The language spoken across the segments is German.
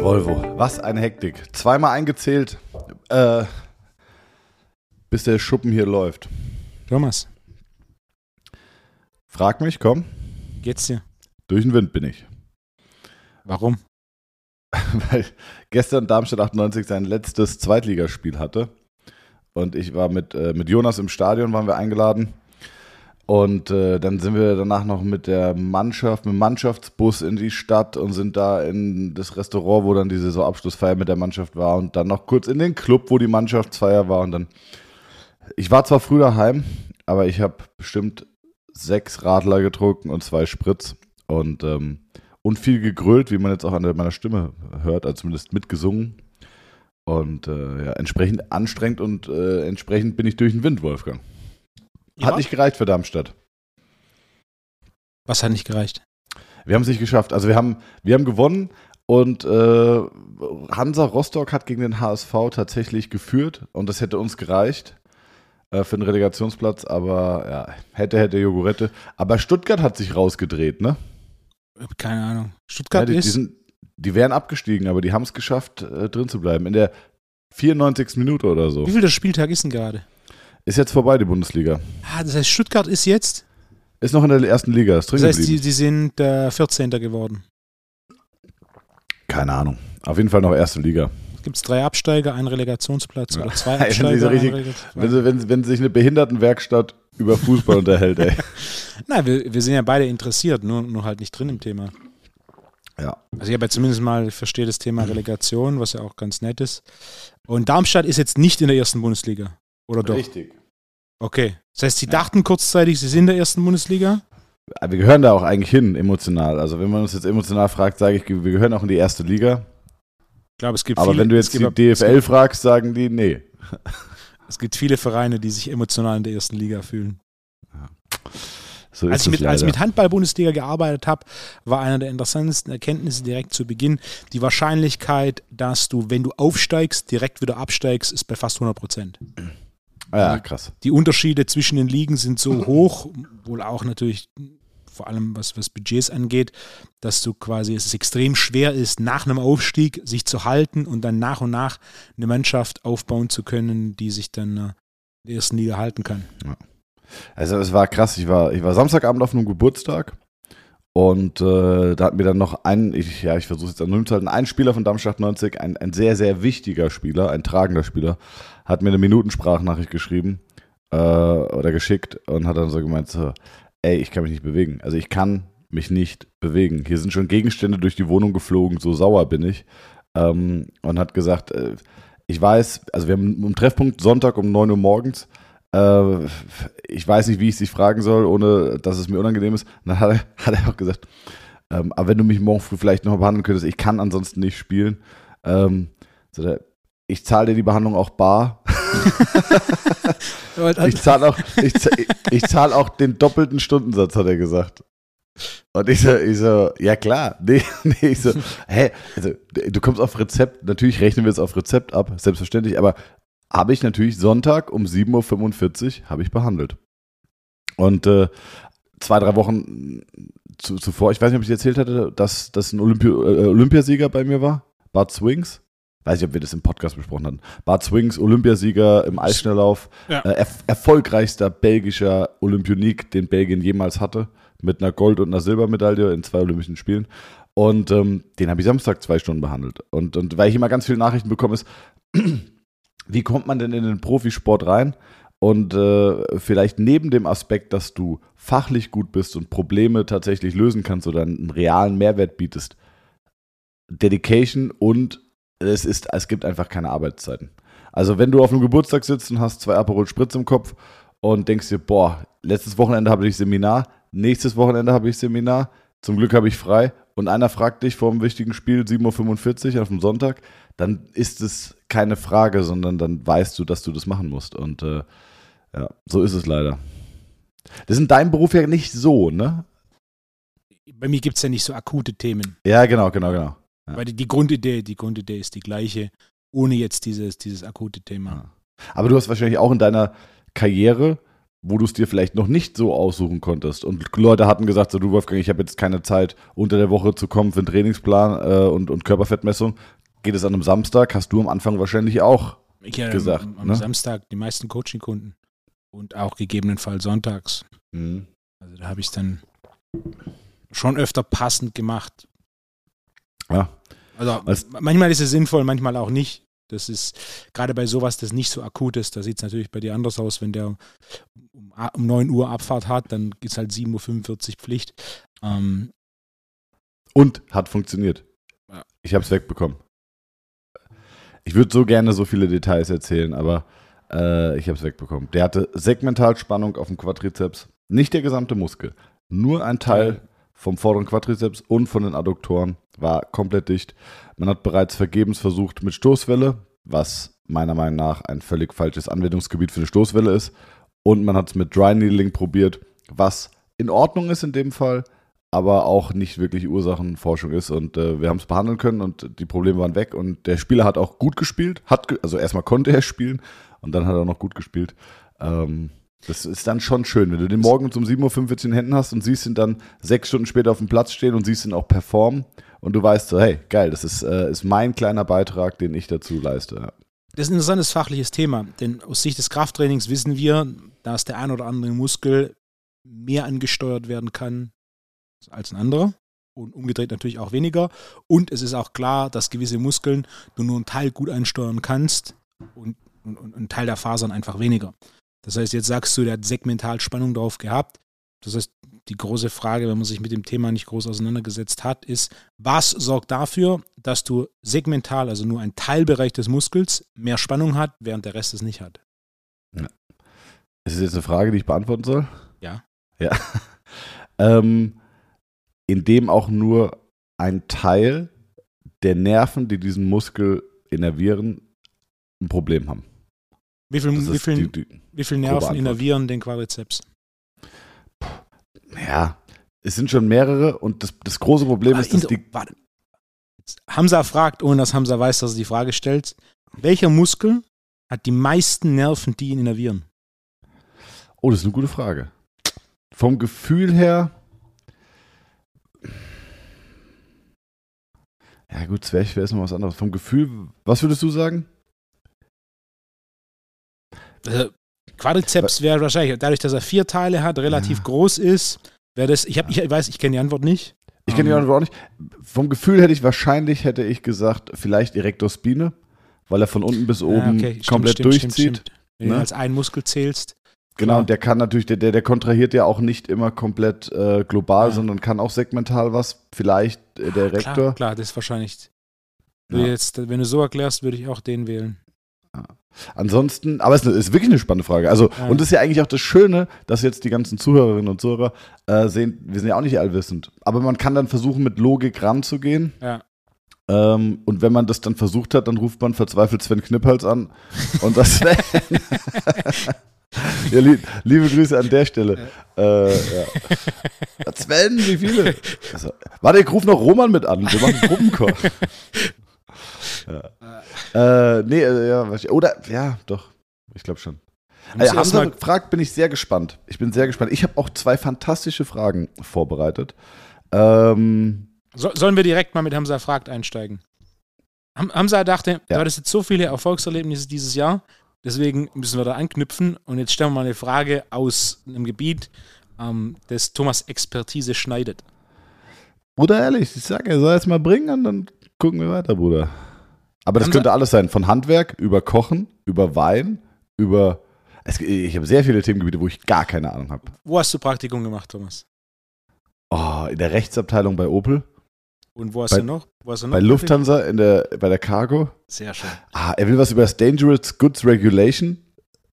Volvo, was eine Hektik. Zweimal eingezählt, bis der Schuppen hier läuft. Thomas. Frag mich, komm. Geht's dir? Durch den Wind bin ich. Warum? Weil gestern Darmstadt 98 sein letztes Zweitligaspiel hatte. Und ich war mit Jonas im Stadion, waren wir eingeladen. Und dann sind wir danach noch mit der Mannschaft, mit dem Mannschaftsbus in die Stadt und sind da in das Restaurant, wo dann diese so Abschlussfeier mit der Mannschaft war und dann noch kurz in den Club, wo die Mannschaftsfeier war und dann, ich war zwar früh daheim, aber ich habe bestimmt 6 Radler getrunken und 2 Spritz und viel gegrölt, wie man jetzt auch an meiner Stimme hört, also zumindest mitgesungen und ja, entsprechend anstrengend und entsprechend bin ich durch den Wind, Wolfgang. Ja. Hat nicht gereicht für Darmstadt. Was hat nicht gereicht? Wir haben es nicht geschafft. Also wir haben gewonnen und Hansa Rostock hat gegen den HSV tatsächlich geführt und das hätte uns gereicht für den Relegationsplatz, aber ja, hätte Jogurette. Aber Stuttgart hat sich rausgedreht, ne? Keine Ahnung. Stuttgart ja, die wären abgestiegen, aber die haben es geschafft, drin zu bleiben. In der 94. Minute oder so. Wie viel der Spieltag ist denn gerade? Ist jetzt vorbei, die Bundesliga. Ah, das heißt, Stuttgart ist jetzt? Ist noch in der ersten Liga. Ist drin geblieben. Das heißt, die sind 14. geworden. Keine Ahnung. Auf jeden Fall noch erste Liga. Gibt es 3 Absteiger, einen Relegationsplatz oder 2 Absteiger? Wenn sich eine Behindertenwerkstatt über Fußball unterhält, ey. Nein, wir sind ja beide interessiert, nur halt nicht drin im Thema. Ja. Also ich habe ja zumindest mal, ich verstehe das Thema Relegation, was ja auch ganz nett ist. Und Darmstadt ist jetzt nicht in der ersten Bundesliga. Oder doch? Richtig. Okay. Das heißt, sie dachten kurzzeitig, sie sind in der ersten Bundesliga? Wir gehören da auch eigentlich hin, emotional. Also wenn man uns jetzt emotional fragt, sage ich, wir gehören auch in die erste Liga. Ich glaube, es gibt aber viele, wenn du jetzt die DFL fragst, sagen die, nee. Es gibt viele Vereine, die sich emotional in der ersten Liga fühlen. Ja. So ist als ich mit Handball-Bundesliga gearbeitet habe, war eine der interessantesten Erkenntnisse direkt zu Beginn, die Wahrscheinlichkeit, dass du, wenn du aufsteigst, direkt wieder absteigst, ist bei fast 100%. Ja, krass. Die Unterschiede zwischen den Ligen sind so hoch, wohl auch natürlich vor allem was Budgets angeht, dass du quasi es extrem schwer ist, nach einem Aufstieg sich zu halten und dann nach und nach eine Mannschaft aufbauen zu können, die sich dann in der ersten Liga halten kann. Ja. Also es war krass, ich war Samstagabend auf einem Geburtstag und da hat mir dann noch ich versuche jetzt anonym zu halten, ein Spieler von Darmstadt 98, ein sehr, sehr wichtiger Spieler, ein tragender Spieler, hat mir eine Minutensprachnachricht geschrieben oder geschickt und hat dann so gemeint, so, ey, ich kann mich nicht bewegen. Also ich kann mich nicht bewegen. Hier sind schon Gegenstände durch die Wohnung geflogen, so sauer bin ich. Und hat gesagt, ich weiß, also wir haben einen Treffpunkt Sonntag um 9 Uhr morgens. Ich weiß nicht, wie ich dich fragen soll, ohne dass es mir unangenehm ist. Und dann hat er auch gesagt, aber wenn du mich morgen früh vielleicht noch behandeln könntest, ich kann ansonsten nicht spielen. So, ich zahle dir die Behandlung auch bar. Ich zahle auch, ich zahl auch den doppelten Stundensatz, hat er gesagt. Und ich so ja klar. Nee, ich so, hä? Also, du kommst auf Rezept, natürlich rechnen wir es auf Rezept ab, selbstverständlich, aber habe ich natürlich Sonntag um 7.45 Uhr habe ich behandelt. Und 2-3 Wochen zuvor, ich weiß nicht, ob ich dir erzählt hatte, dass ein Olympiasieger bei mir war, Bart Swings. Weiß nicht, ob wir das im Podcast besprochen hatten. Bart Swings, Olympiasieger im Eisschnelllauf, ja. Erfolgreichster belgischer Olympionik, den Belgien jemals hatte, mit einer Gold- und einer Silbermedaille in 2 Olympischen Spielen. Und den habe ich Samstag 2 Stunden behandelt. Und weil ich immer ganz viele Nachrichten bekomme, ist, wie kommt man denn in den Profisport rein? Und vielleicht neben dem Aspekt, dass du fachlich gut bist und Probleme tatsächlich lösen kannst oder einen realen Mehrwert bietest, Dedication und es gibt einfach keine Arbeitszeiten. Also wenn du auf einem Geburtstag sitzt und hast 2 Aperol Spritz im Kopf und denkst dir, boah, letztes Wochenende habe ich Seminar, nächstes Wochenende habe ich Seminar, zum Glück habe ich frei und einer fragt dich vor einem wichtigen Spiel 7.45 Uhr auf dem Sonntag, dann ist es keine Frage, sondern dann weißt du, dass du das machen musst. Und ja, so ist es leider. Das ist in deinem Beruf ja nicht so, ne? Bei mir gibt es ja nicht so akute Themen. Ja, genau. Ja. Weil die Grundidee ist die gleiche, ohne jetzt dieses akute Thema. Ja. Aber du hast wahrscheinlich auch in deiner Karriere wo du es dir vielleicht noch nicht so aussuchen konntest. Und Leute hatten gesagt, so du Wolfgang, ich habe jetzt keine Zeit, unter der Woche zu kommen für einen Trainingsplan und Körperfettmessung. Geht es an einem Samstag, hast du am Anfang wahrscheinlich auch gesagt. Am Samstag die meisten Coaching-Kunden und auch gegebenenfalls sonntags. Mhm. Also da habe ich es dann schon öfter passend gemacht. Ja. Also manchmal ist es sinnvoll, manchmal auch nicht. Das ist gerade bei sowas, das nicht so akut ist. Da sieht es natürlich bei dir anders aus. Wenn der um 9 Uhr Abfahrt hat, dann ist halt 7.45 Uhr Pflicht. Und hat funktioniert. Ja. Ich habe es wegbekommen. Ich würde so gerne so viele Details erzählen, aber ich habe es wegbekommen. Der hatte Segmentalspannung auf dem Quadrizeps. Nicht der gesamte Muskel. Nur ein Teil vom vorderen Quadrizeps und von den Adduktoren war komplett dicht. Man hat bereits vergebens versucht mit Stoßwelle, was meiner Meinung nach ein völlig falsches Anwendungsgebiet für eine Stoßwelle ist. Und man hat es mit Dry Needling probiert, was in Ordnung ist in dem Fall, aber auch nicht wirklich Ursachenforschung ist. Und wir haben es behandeln können und die Probleme waren weg. Und der Spieler hat auch gut gespielt. Also erstmal konnte er spielen und dann hat er auch noch gut gespielt. Das ist dann schon schön, wenn du den morgen um 7.45 Uhr in Händen hast und siehst ihn dann 6 Stunden später auf dem Platz stehen und siehst ihn auch performen und du weißt so, hey, geil, das ist mein kleiner Beitrag, den ich dazu leiste. Das ist ein interessantes fachliches Thema, denn aus Sicht des Krafttrainings wissen wir, dass der ein oder andere Muskel mehr angesteuert werden kann als ein anderer und umgedreht natürlich auch weniger. Und es ist auch klar, dass gewisse Muskeln du nur einen Teil gut ansteuern kannst und einen Teil der Fasern einfach weniger. Das heißt, jetzt sagst du, der hat segmental Spannung drauf gehabt. Das heißt, die große Frage, wenn man sich mit dem Thema nicht groß auseinandergesetzt hat, ist, was sorgt dafür, dass du segmental, also nur ein Teilbereich des Muskels, mehr Spannung hat, während der Rest es nicht hat? Ja. Ist das jetzt eine Frage, die ich beantworten soll? Ja. Indem auch nur ein Teil der Nerven, die diesen Muskel innervieren, ein Problem haben. Wie viel Nerven innervieren den Quadrizeps? Ja, es sind schon mehrere und das große Problem ist, dass Hamza fragt, ohne dass Hamza weiß, dass er die Frage stellt, welcher Muskel hat die meisten Nerven, die ihn innervieren? Oh, das ist eine gute Frage. Vom Gefühl her, ja gut, Zwerchfell ist noch was anderes. Vom Gefühl, was würdest du sagen? Also Quadrizeps wäre wahrscheinlich, dadurch, dass er 4 Teile hat, relativ groß ist, wäre das, ich kenne die Antwort nicht. Ich kenne die Antwort auch nicht. Vom Gefühl hätte ich gesagt, vielleicht Erector Spinae, weil er von unten bis oben komplett durchzieht. Wenn du als einen Muskel zählst. Genau, und der kann natürlich, der kontrahiert ja auch nicht immer komplett global, sondern kann auch segmental was, vielleicht der Erector. Klar, das ist wahrscheinlich. Jetzt, wenn du so erklärst, würde ich auch den wählen. Ansonsten, aber es ist wirklich eine spannende Frage. Also, und das ist ja eigentlich auch das Schöne, dass jetzt die ganzen Zuhörerinnen und Zuhörer sehen, wir sind ja auch nicht allwissend, aber man kann dann versuchen, mit Logik ranzugehen. Ja. Und wenn man das dann versucht hat, dann ruft man verzweifelt Sven Kniphals an. Und das Sven. Ja, liebe Grüße an der Stelle. Sven, wie viele? Also, warte, ich rufe noch Roman mit an. Wir machen einen Gruppenkorb. Ja. Ich glaube schon. Also, Hamza fragt, bin ich sehr gespannt. Ich bin sehr gespannt. Ich habe auch 2 fantastische Fragen vorbereitet. Sollen wir direkt mal mit Hamza fragt einsteigen? Hamza dachte, du hattest jetzt so viele Erfolgserlebnisse dieses Jahr, deswegen müssen wir da anknüpfen und jetzt stellen wir mal eine Frage aus einem Gebiet, das Thomas Expertise schneidet. Bruder, ehrlich, ich sage, er soll jetzt mal bringen und dann gucken wir weiter, Bruder. Aber das könnte alles sein. Von Handwerk, über Kochen, über Wein, ich habe sehr viele Themengebiete, wo ich gar keine Ahnung habe. Wo hast du Praktikum gemacht, Thomas? Oh, in der Rechtsabteilung bei Opel. Und wo hast du noch? Bei Lufthansa, bei der Cargo. Sehr schön. Er will was über das Dangerous Goods Regulation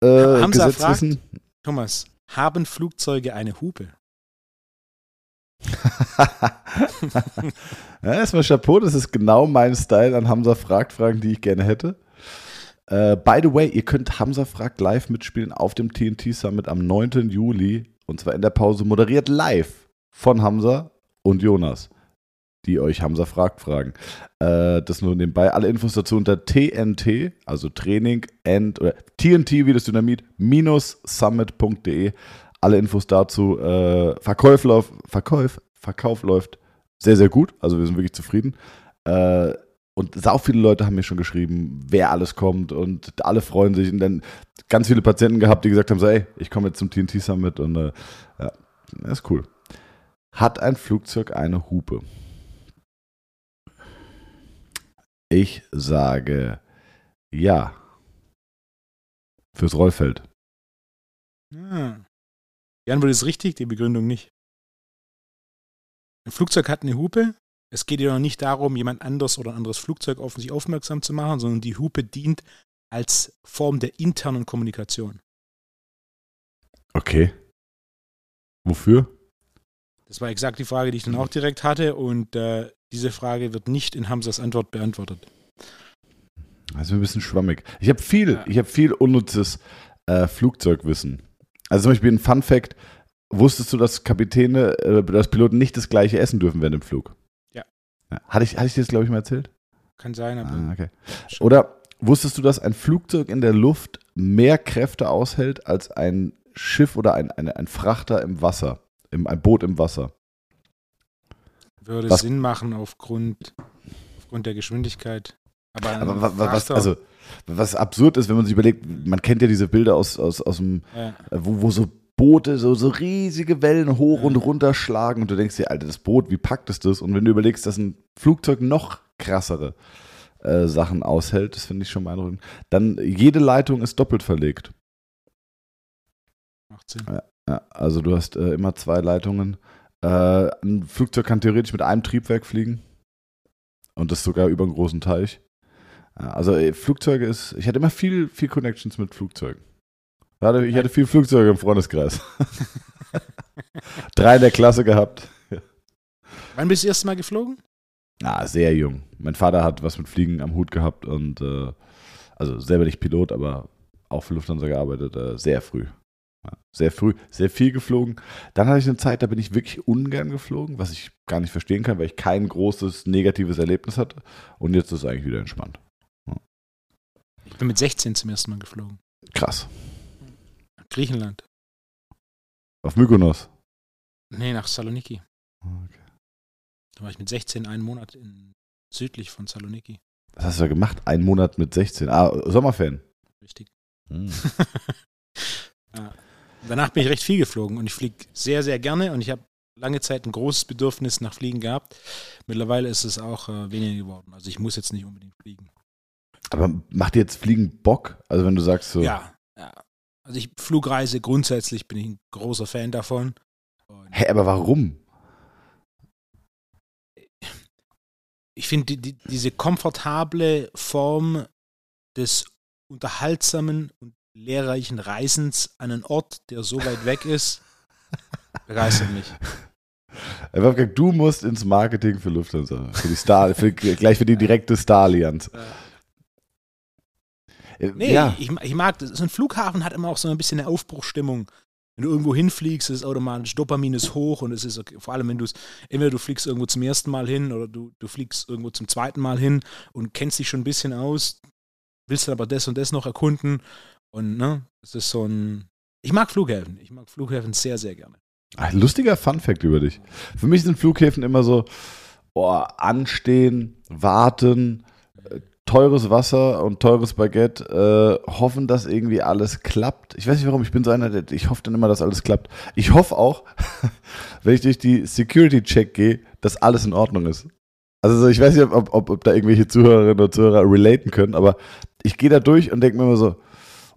Gesetz wissen. Thomas, haben Flugzeuge eine Hupe? Ja, erstmal Chapeau, das ist genau mein Style an Hamza fragt Fragen, die ich gerne hätte. By the way, ihr könnt Hamza fragt live mitspielen auf dem TNT Summit am 9. Juli und zwar in der Pause moderiert live von Hamza und Jonas. die euch Hamza fragt, fragen. Das nur nebenbei. Alle Infos dazu unter TNT, also Training and, oder TNT wie das Dynamit, -summit.de. Alle Infos dazu. Verkauf läuft sehr, sehr gut. Also wir sind wirklich zufrieden. Und sau viele Leute haben mir schon geschrieben, wer alles kommt, und alle freuen sich. Und dann ganz viele Patienten gehabt, die gesagt haben, so, ey, ich komme jetzt zum TNT Summit, und ja, das ist cool. Hat ein Flugzeug eine Hupe? Ich sage ja. Fürs Rollfeld. Jan, wurde es richtig, die Begründung nicht. Ein Flugzeug hat eine Hupe. Es geht ja noch nicht darum, jemand anders oder ein anderes Flugzeug auf sich aufmerksam zu machen, sondern die Hupe dient als Form der internen Kommunikation. Okay. Wofür? Das war exakt die Frage, die ich dann auch direkt hatte, und diese Frage wird nicht in Hamzas Antwort beantwortet. Also ein bisschen schwammig. Ich habe viel unnützes Flugzeugwissen. Also zum Beispiel ein Fun Fact: Wusstest du, dass Kapitäne, dass Piloten nicht das gleiche essen dürfen während dem Flug? Ja. Hatte ich dir das, glaube ich, mal erzählt? Kann sein, aber... okay. Oder wusstest du, dass ein Flugzeug in der Luft mehr Kräfte aushält als ein Schiff oder ein Frachter im Wasser, ein Boot im Wasser? Würde was Sinn machen aufgrund der Geschwindigkeit. Aber was absurd ist, wenn man sich überlegt, man kennt ja diese Bilder aus dem... Ja. Wo so Boote, so riesige Wellen hoch und runter schlagen, und du denkst dir, Alter, das Boot, wie packt es das? Und wenn du überlegst, dass ein Flugzeug noch krassere Sachen aushält, das finde ich schon beeindruckend. Dann, jede Leitung ist doppelt verlegt. 18. Ja, also du hast immer zwei Leitungen. Ein Flugzeug kann theoretisch mit einem Triebwerk fliegen, und das sogar über einen großen Teich. Also Flugzeuge ist, ich hatte immer viel Connections mit Flugzeugen. Ich hatte viel Flugzeuge im Freundeskreis. 3 in der Klasse gehabt. Ja. Wann bist du das erste Mal geflogen? Sehr jung. Mein Vater hat was mit Fliegen am Hut gehabt und also selber nicht Pilot, aber auch für Lufthansa gearbeitet. Sehr früh. Ja, sehr früh, sehr viel geflogen. Dann hatte ich eine Zeit, da bin ich wirklich ungern geflogen, was ich gar nicht verstehen kann, weil ich kein großes negatives Erlebnis hatte. Und jetzt ist es eigentlich wieder entspannt. Ja. Ich bin mit 16 zum ersten Mal geflogen. Krass. Griechenland. Auf Mykonos? Nee, nach Saloniki. Okay. Da war ich mit 16 einen Monat südlich von Saloniki. Was hast du da gemacht? Einen Monat mit 16? Sommerferien. Richtig. Hm. Danach bin ich recht viel geflogen, und ich fliege sehr, sehr gerne, und ich habe lange Zeit ein großes Bedürfnis nach Fliegen gehabt. Mittlerweile ist es auch weniger geworden. Also ich muss jetzt nicht unbedingt fliegen. Aber macht dir jetzt Fliegen Bock? Also wenn du sagst so... Ja. Also Flugreise grundsätzlich bin ich ein großer Fan davon. Hä, aber warum? Ich finde diese komfortable Form des unterhaltsamen und lehrreichen Reisens an einen Ort, der so weit weg ist, begeistert mich. Wolfgang, du musst ins Marketing für Lufthansa, gleich für die direkte Star-Allianz. Nee, ja. Ich mag das. So ein Flughafen hat immer auch so ein bisschen eine Aufbruchstimmung. Wenn du irgendwo hinfliegst, ist es automatisch, Dopamin ist hoch, und es ist okay, vor allem, wenn du entweder du fliegst irgendwo zum ersten Mal hin oder du fliegst irgendwo zum zweiten Mal hin und kennst dich schon ein bisschen aus, willst dann aber das und das noch erkunden, und ne, es ist so ein... Ich mag Flughäfen sehr, sehr gerne. Ein lustiger Funfact über dich. Für mich sind Flughäfen immer so, anstehen, warten, teures Wasser und teures Baguette, hoffen, dass irgendwie alles klappt. Ich weiß nicht warum, ich bin so einer, ich hoffe dann immer, dass alles klappt. Ich hoffe auch, wenn ich durch die Security-Check gehe, dass alles in Ordnung ist. Also ich weiß nicht, ob da irgendwelche Zuhörerinnen oder Zuhörer relaten können, aber ich gehe da durch und denke mir immer so,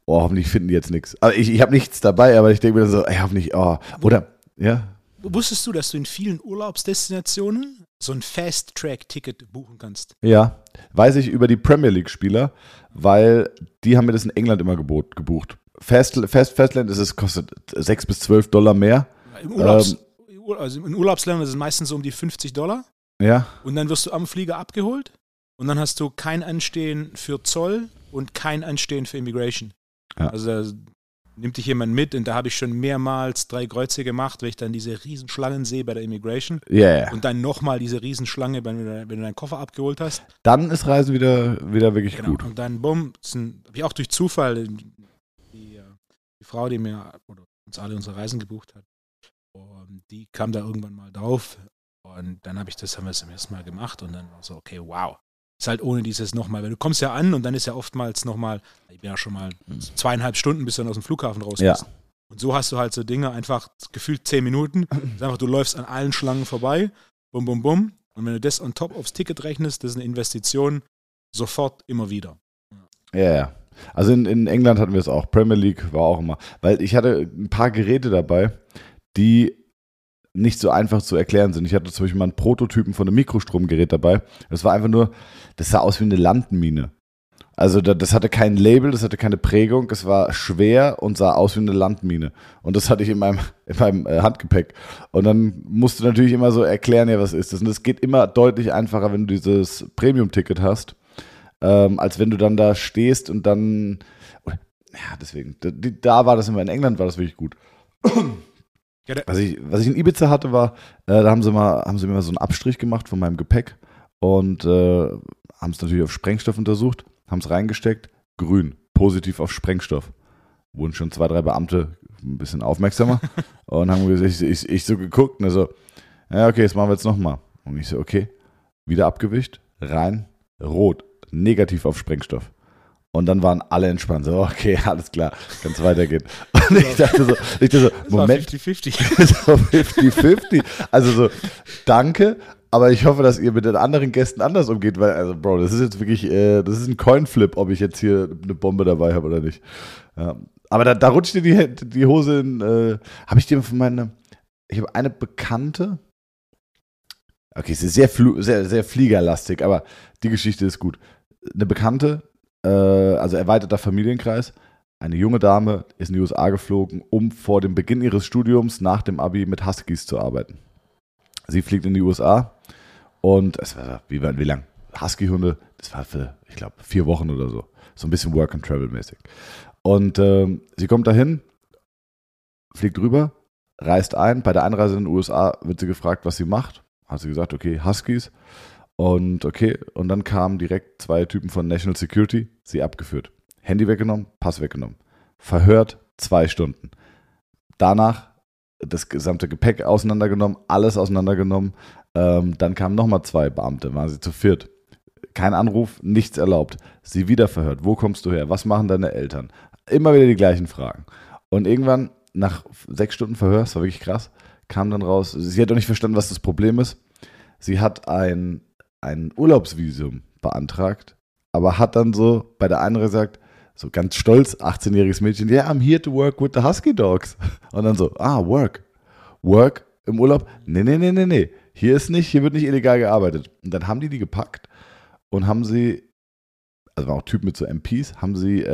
hoffentlich finden die jetzt nichts. Also ich habe nichts dabei, aber ich denke mir so, hoffentlich, oder, ja. Wusstest du, dass du in vielen Urlaubsdestinationen so ein Fast-Track-Ticket buchen kannst? Ja, weiß ich über die Premier League-Spieler, weil die haben mir das in England immer gebucht. Fastland kostet $6 bis $12 mehr. In Urlaubsländern ist es meistens so um die $50. Ja. Und dann wirst du am Flieger abgeholt, und dann hast du kein Anstehen für Zoll und kein Anstehen für Immigration. Ja. Also nimmt dich jemand mit und da habe ich schon mehrmals 3 Kreuze gemacht, weil ich dann diese Riesenschlangen sehe bei der Immigration und dann nochmal diese Riesenschlange, wenn du deinen Koffer abgeholt hast. Dann ist Reisen wieder wirklich gut. Und dann, bumm, habe ich auch durch Zufall die Frau, die mir oder uns alle unsere Reisen gebucht hat, und die kam da irgendwann mal drauf und dann haben wir es zum ersten Mal gemacht und dann war so, okay, wow. Ist halt ohne dieses nochmal, weil du kommst ja an und dann ist ja oftmals nochmal, ich bin ja schon mal 2,5 Stunden, bis du dann aus dem Flughafen raus bist. Und so hast du halt so Dinge, einfach gefühlt 10 Minuten, einfach du läufst an allen Schlangen vorbei, bum, bum, bum. Und wenn du das on top aufs Ticket rechnest, das ist eine Investition, sofort immer wieder. Ja, ja. Also in England hatten wir es auch, Premier League war auch immer, weil ich hatte ein paar Geräte dabei, die nicht so einfach zu erklären sind. Ich hatte zum Beispiel mal einen Prototypen von einem Mikrostromgerät dabei. Das war einfach nur, das sah aus wie eine Landmine. Also das hatte kein Label, das hatte keine Prägung, es war schwer und sah aus wie eine Landmine. Und das hatte ich in meinem Handgepäck. Und dann musst du natürlich immer so erklären, ja, was ist das? Und es geht immer deutlich einfacher, wenn du dieses Premium-Ticket hast, als wenn du dann da stehst und dann, ja, deswegen, da war das immer, in England war das wirklich gut. Was ich in Ibiza hatte, war, da haben sie mir mal so einen Abstrich gemacht von meinem Gepäck und haben es natürlich auf Sprengstoff untersucht, haben es reingesteckt, grün, positiv auf Sprengstoff. Wurden schon 2, 3 Beamte ein bisschen aufmerksamer und haben gesagt, ich so geguckt und er so, ja okay, jetzt machen wir jetzt nochmal. Und ich so, okay, wieder abgewischt, rein, rot, negativ auf Sprengstoff. Und dann waren alle entspannt. So, okay, alles klar, kann es weitergehen. Und ich dachte so Moment. 50-50. Also so, danke, aber ich hoffe, dass ihr mit den anderen Gästen anders umgeht, weil, also Bro, das ist jetzt wirklich, das ist ein Coinflip, ob ich jetzt hier eine Bombe dabei habe oder nicht. Aber da rutscht dir die Hose in, habe ich dir von ich habe eine Bekannte, okay, sie ist sehr, sehr, sehr fliegerlastig, aber die Geschichte ist gut. Eine Bekannte, also erweiterter Familienkreis. Eine junge Dame ist in die USA geflogen, um vor dem Beginn ihres Studiums nach dem Abi mit Huskies zu arbeiten. Sie fliegt in die USA und es war, wie lang? Husky-Hunde, das war für, ich glaube, 4 Wochen oder so. So ein bisschen Work-and-Travel-mäßig. Und sie kommt dahin, fliegt rüber, reist ein. Bei der Einreise in den USA wird sie gefragt, was sie macht. Hat sie gesagt, okay, Huskies. Und dann kamen direkt 2 Typen von National Security, sie abgeführt. Handy weggenommen, Pass weggenommen. Verhört 2 Stunden. Danach das gesamte Gepäck auseinandergenommen, alles auseinandergenommen. Dann kamen nochmal 2 Beamte, waren sie zu 4. Kein Anruf, nichts erlaubt. Sie wieder verhört. Wo kommst du her? Was machen deine Eltern? Immer wieder die gleichen Fragen. Und irgendwann, nach 6 Stunden Verhör, das war wirklich krass, kam dann raus, sie hat doch nicht verstanden, was das Problem ist. Sie hat ein Urlaubsvisum beantragt, aber hat dann so bei der Einreise gesagt, so ganz stolz, 18-jähriges Mädchen, yeah, I'm here to work with the Husky Dogs. Und dann so, work. Work im Urlaub? Nee. Hier wird nicht illegal gearbeitet. Und dann haben die gepackt und haben sie, also war auch Typ mit so MPs, haben sie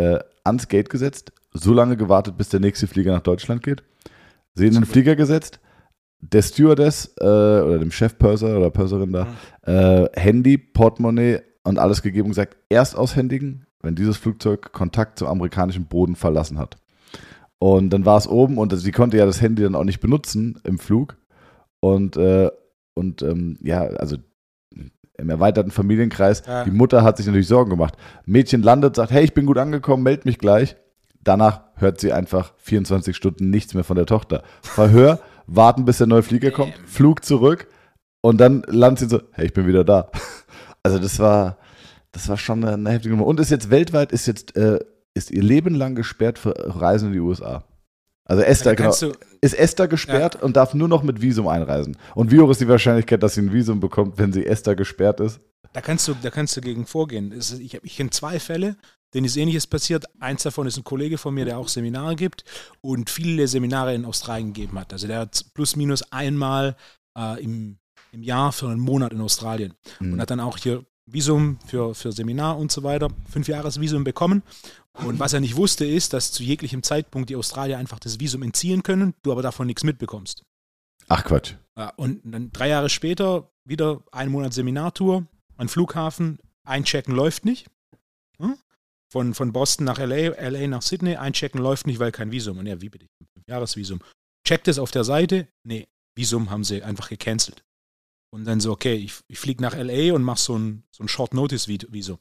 ans Gate gesetzt, so lange gewartet, bis der nächste Flieger nach Deutschland geht, sie in den Flieger gesetzt, der Stewardess oder dem Chefpurser oder Purserin da Handy, Portemonnaie und alles gegeben und gesagt, erst aushändigen, wenn dieses Flugzeug Kontakt zum amerikanischen Boden verlassen hat. Und dann war es oben und sie konnte ja das Handy dann auch nicht benutzen im Flug. Also im erweiterten Familienkreis, Die Mutter hat sich natürlich Sorgen gemacht. Mädchen landet, sagt, hey, ich bin gut angekommen, meld mich gleich. Danach hört sie einfach 24 Stunden nichts mehr von der Tochter. Verhör, warten, bis der neue Flieger kommt, Flug zurück und dann landet sie so, hey, ich bin wieder da. Also das war schon eine heftige Nummer. Und ist jetzt weltweit, ist ihr Leben lang gesperrt für Reisen in die USA. Also Esther, genau, ist Esther gesperrt und darf nur noch mit Visum einreisen. Und wie hoch ist die Wahrscheinlichkeit, dass sie ein Visum bekommt, wenn sie Esther gesperrt ist? Da kannst du gegen vorgehen. Ich kenne 2 Fälle, denen ist Ähnliches passiert. Eins davon ist ein Kollege von mir, der auch Seminare gibt und viele Seminare in Australien gegeben hat. Also der hat plus minus einmal im Jahr für einen Monat in Australien und hat dann auch hier Visum für Seminar und so weiter, 5-Jahres-Visum bekommen. Und was er nicht wusste, ist, dass zu jeglichem Zeitpunkt die Australier einfach das Visum entziehen können, du aber davon nichts mitbekommst. Ach Quatsch. Und dann 3 Jahre später wieder 1 Monat Seminartour, an Flughafen, einchecken läuft nicht. von Boston nach LA, LA nach Sydney, einchecken läuft nicht, weil kein Visum. Und ja, wie bitte? 5-Jahres-Visum. Checkt es auf der Seite, nee, Visum haben sie einfach gecancelt. Und dann so, okay, ich fliege nach LA und mache so ein Short-Notice-Visum.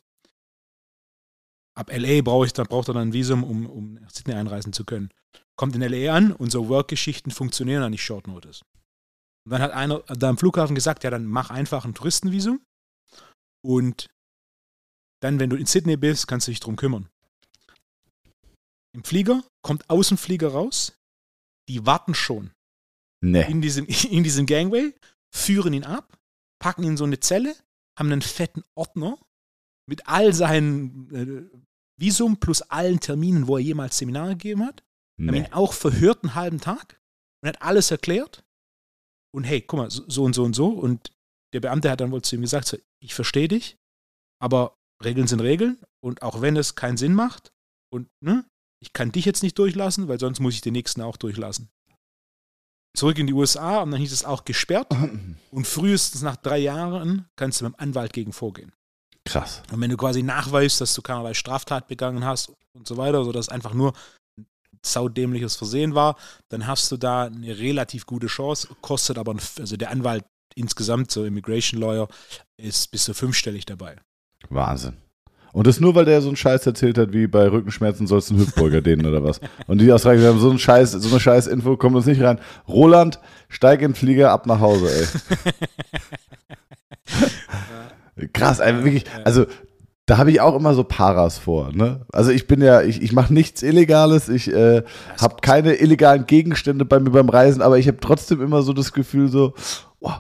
Ab LA braucht er dann ein Visum, um nach Sydney einreisen zu können. Kommt in LA an und so Work-Geschichten funktionieren dann nicht Short Notice. Und dann hat einer da am Flughafen gesagt, ja, dann mach einfach ein Touristenvisum und dann, wenn du in Sydney bist, kannst du dich drum kümmern. Im Flieger, kommt aus dem Flieger raus, die warten schon in diesem Gangway, führen ihn ab, packen ihn in so eine Zelle, haben einen fetten Ordner mit all seinen Visum plus allen Terminen, wo er jemals Seminare gegeben hat. Haben ihn auch verhört einen halben Tag und hat alles erklärt. Und hey, guck mal, so und so und so. Und der Beamte hat dann wohl zu ihm gesagt, so, ich verstehe dich, aber Regeln sind Regeln. Und auch wenn es keinen Sinn macht und ich kann dich jetzt nicht durchlassen, weil sonst muss ich den Nächsten auch durchlassen. Zurück in die USA und dann hieß es auch gesperrt. Und frühestens nach 3 Jahren kannst du mit dem Anwalt gegen vorgehen. Krass. Und wenn du quasi nachweist, dass du keinerlei Straftat begangen hast und so weiter, sodass einfach nur saudämliches Versehen war, dann hast du da eine relativ gute Chance, kostet aber, also der Anwalt insgesamt, so Immigration Lawyer, ist bis zu 5-stellig dabei. Wahnsinn. Und das nur, weil der so einen Scheiß erzählt hat, wie bei Rückenschmerzen sollst du einen Hüftbeuger dehnen oder was. Und die Australier haben so eine Scheiß Info, kommt uns nicht rein. Roland, steig in den Flieger, ab nach Hause, ey. Krass, wirklich, also da habe ich auch immer so Paras vor, ne? Also ich bin ja, ich mache nichts Illegales, ich habe keine illegalen Gegenstände bei mir beim Reisen, aber ich habe trotzdem immer so das Gefühl so, oh,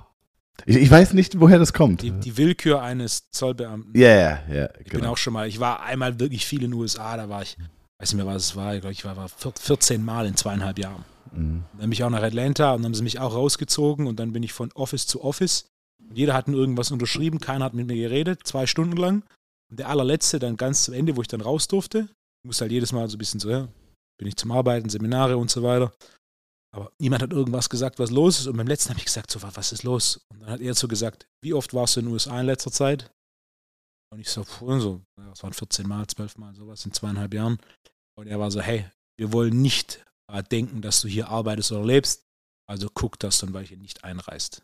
ich weiß nicht, woher das kommt. Die Willkür eines Zollbeamten. Ja, yeah, ja, yeah, ich bin auch schon mal, ich war einmal wirklich viel in den USA, da war ich, weiß nicht mehr, was es war, ich glaube, ich war 14 Mal in 2,5 Jahren. Mhm. Dann bin ich auch nach Atlanta und dann haben sie mich auch rausgezogen und dann bin ich von Office zu Office. Und jeder hat mir irgendwas unterschrieben, keiner hat mit mir geredet, 2 Stunden lang. Und der allerletzte dann ganz zum Ende, wo ich dann raus durfte, ich musste halt jedes Mal so ein bisschen so, ja, bin ich zum Arbeiten, Seminare und so weiter. Aber niemand hat irgendwas gesagt, was los ist. Und beim letzten habe ich gesagt, so, was ist los? Und dann hat er so gesagt, wie oft warst du in den USA in letzter Zeit? Und ich so, das waren 14 Mal, 12 Mal, sowas in 2,5 Jahren. Und er war so, hey, wir wollen nicht denken, dass du hier arbeitest oder lebst. Also guck, dass du ein Weilchen nicht einreist.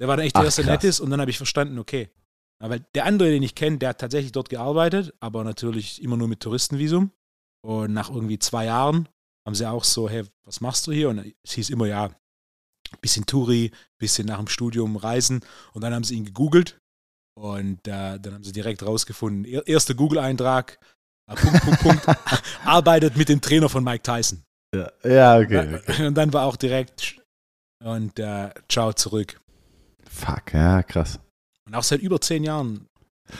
Der war dann echt der erste Netteste. Und dann habe ich verstanden, okay. Weil der andere, den ich kenne, der hat tatsächlich dort gearbeitet, aber natürlich immer nur mit Touristenvisum. Und nach irgendwie 2 Jahren haben sie auch so, hey, was machst du hier? Und es hieß immer, ja, bisschen Touri, bisschen nach dem Studium reisen. Und dann haben sie ihn gegoogelt und dann haben sie direkt rausgefunden, erster Google-Eintrag, Punkt, arbeitet mit dem Trainer von Mike Tyson. Ja, okay. Und dann war auch direkt und ciao zurück. Fuck, ja, krass. Und auch seit über 10 Jahren.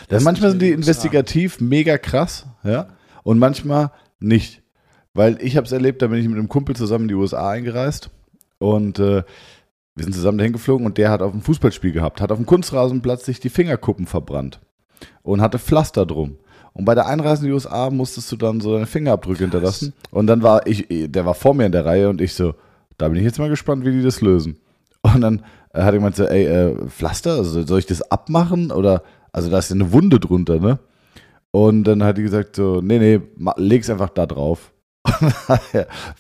Dann manchmal sind die investigativ mega krass, ja, und manchmal nicht. Weil ich habe es erlebt, da bin ich mit einem Kumpel zusammen in die USA eingereist und wir sind zusammen dahin geflogen und der hat auf dem Fußballspiel gehabt, hat auf dem Kunstrasenplatz sich die Fingerkuppen verbrannt und hatte Pflaster drum. Und bei der Einreise in die USA musstest du dann so deine Fingerabdrücke hinterlassen und dann war ich, der war vor mir in der Reihe und ich so, da bin ich jetzt mal gespannt, wie die das lösen. Und dann hat jemand so, ey, Pflaster, also soll ich das abmachen? Oder, also da ist ja eine Wunde drunter, ne? Und dann hat die gesagt so, nee, leg's einfach da drauf. Und dann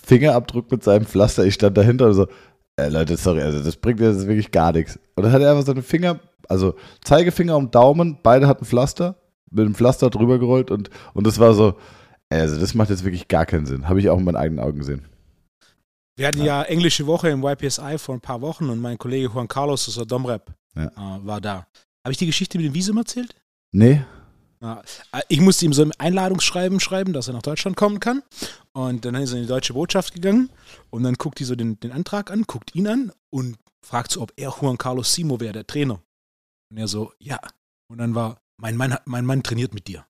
Fingerabdruck mit seinem Pflaster, ich stand dahinter und so, Leute, sorry, also das bringt jetzt wirklich gar nichts. Und dann hat er einfach seine Finger, also Zeigefinger und Daumen, beide hatten Pflaster, mit dem Pflaster drüber gerollt und das war so, also das macht jetzt wirklich gar keinen Sinn. Habe ich auch in meinen eigenen Augen gesehen. Wir hatten ja englische Woche im YPSI vor ein paar Wochen und mein Kollege Juan Carlos aus der Domrep war da. Habe ich die Geschichte mit dem Visum erzählt? Nee. Ich musste ihm so ein Einladungsschreiben schreiben, dass er nach Deutschland kommen kann. Und dann ist er in die deutsche Botschaft gegangen und dann guckt die so den Antrag an, guckt ihn an und fragt so, ob er Juan Carlos Simo wäre, der Trainer. Und er so, ja. Und dann war, mein Mann trainiert mit dir.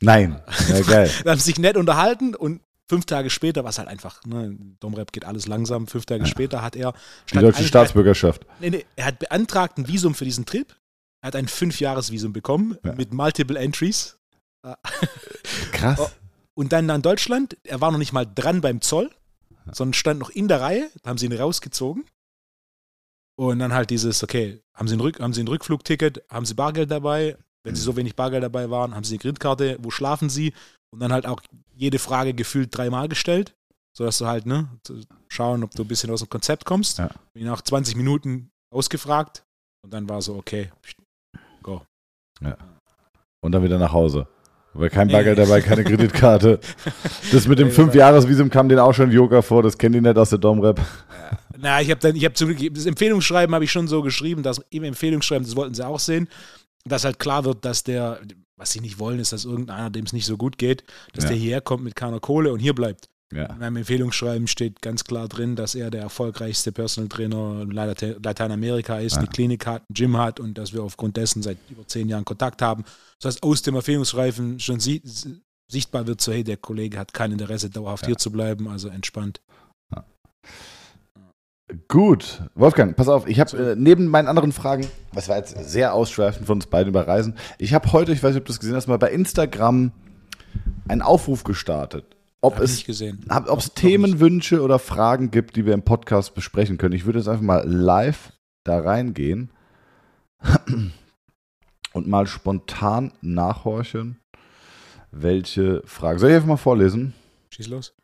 Nein. Ja, geil. Dann haben sie sich nett unterhalten und 5 Tage später war es halt einfach, ne, Domrep geht alles langsam, 5 Tage später hat er die deutsche Staatsbürgerschaft. Er hat beantragt ein Visum für diesen Trip, er hat ein 5-Jahres-Visum bekommen, mit Multiple Entries. Krass. Und dann nach Deutschland, er war noch nicht mal dran beim Zoll, sondern stand noch in der Reihe, da haben sie ihn rausgezogen und dann halt dieses, okay, haben sie ein Rückflugticket, haben sie Bargeld dabei, wenn sie so wenig Bargeld dabei waren, haben sie eine Grindkarte, wo schlafen sie? Und dann halt auch jede Frage gefühlt dreimal gestellt, sodass du halt, ne, schauen, ob du ein bisschen aus dem Konzept kommst. Ja. Bin nach 20 Minuten ausgefragt und dann war so, okay, go. Ja. Und dann wieder nach Hause. Aber kein Bagger dabei, keine Kreditkarte. Das mit dem 5-Jahres-Visum kam denen auch schon Yoga vor, das kennen die nicht aus der Domrep. Ja. Na, ich hab zum Glück, das Empfehlungsschreiben habe ich schon so geschrieben, dass im Empfehlungsschreiben, das wollten sie auch sehen, dass halt klar wird, dass der, was sie nicht wollen, ist, dass irgendeiner, dem es nicht so gut geht, dass der hierher kommt mit keiner Kohle und hier bleibt. Ja. In meinem Empfehlungsschreiben steht ganz klar drin, dass er der erfolgreichste Personal Trainer in Lateinamerika ist, eine Klinik hat, ein Gym hat und dass wir aufgrund dessen seit über 10 Jahren Kontakt haben. Das heißt, aus dem Empfehlungsschreiben schon sichtbar wird, so hey, der Kollege hat kein Interesse, dauerhaft hier zu bleiben, also entspannt. Ja. Gut, Wolfgang, pass auf, ich habe neben meinen anderen Fragen, was war jetzt sehr ausschweifend von uns beiden über Reisen, ich habe heute, ich weiß nicht, ob du es gesehen hast, mal bei Instagram einen Aufruf gestartet. Ob es Themenwünsche oder Fragen gibt, die wir im Podcast besprechen können. Ich würde jetzt einfach mal live da reingehen und mal spontan nachhorchen, welche Fragen. Soll ich einfach mal vorlesen? Schieß los.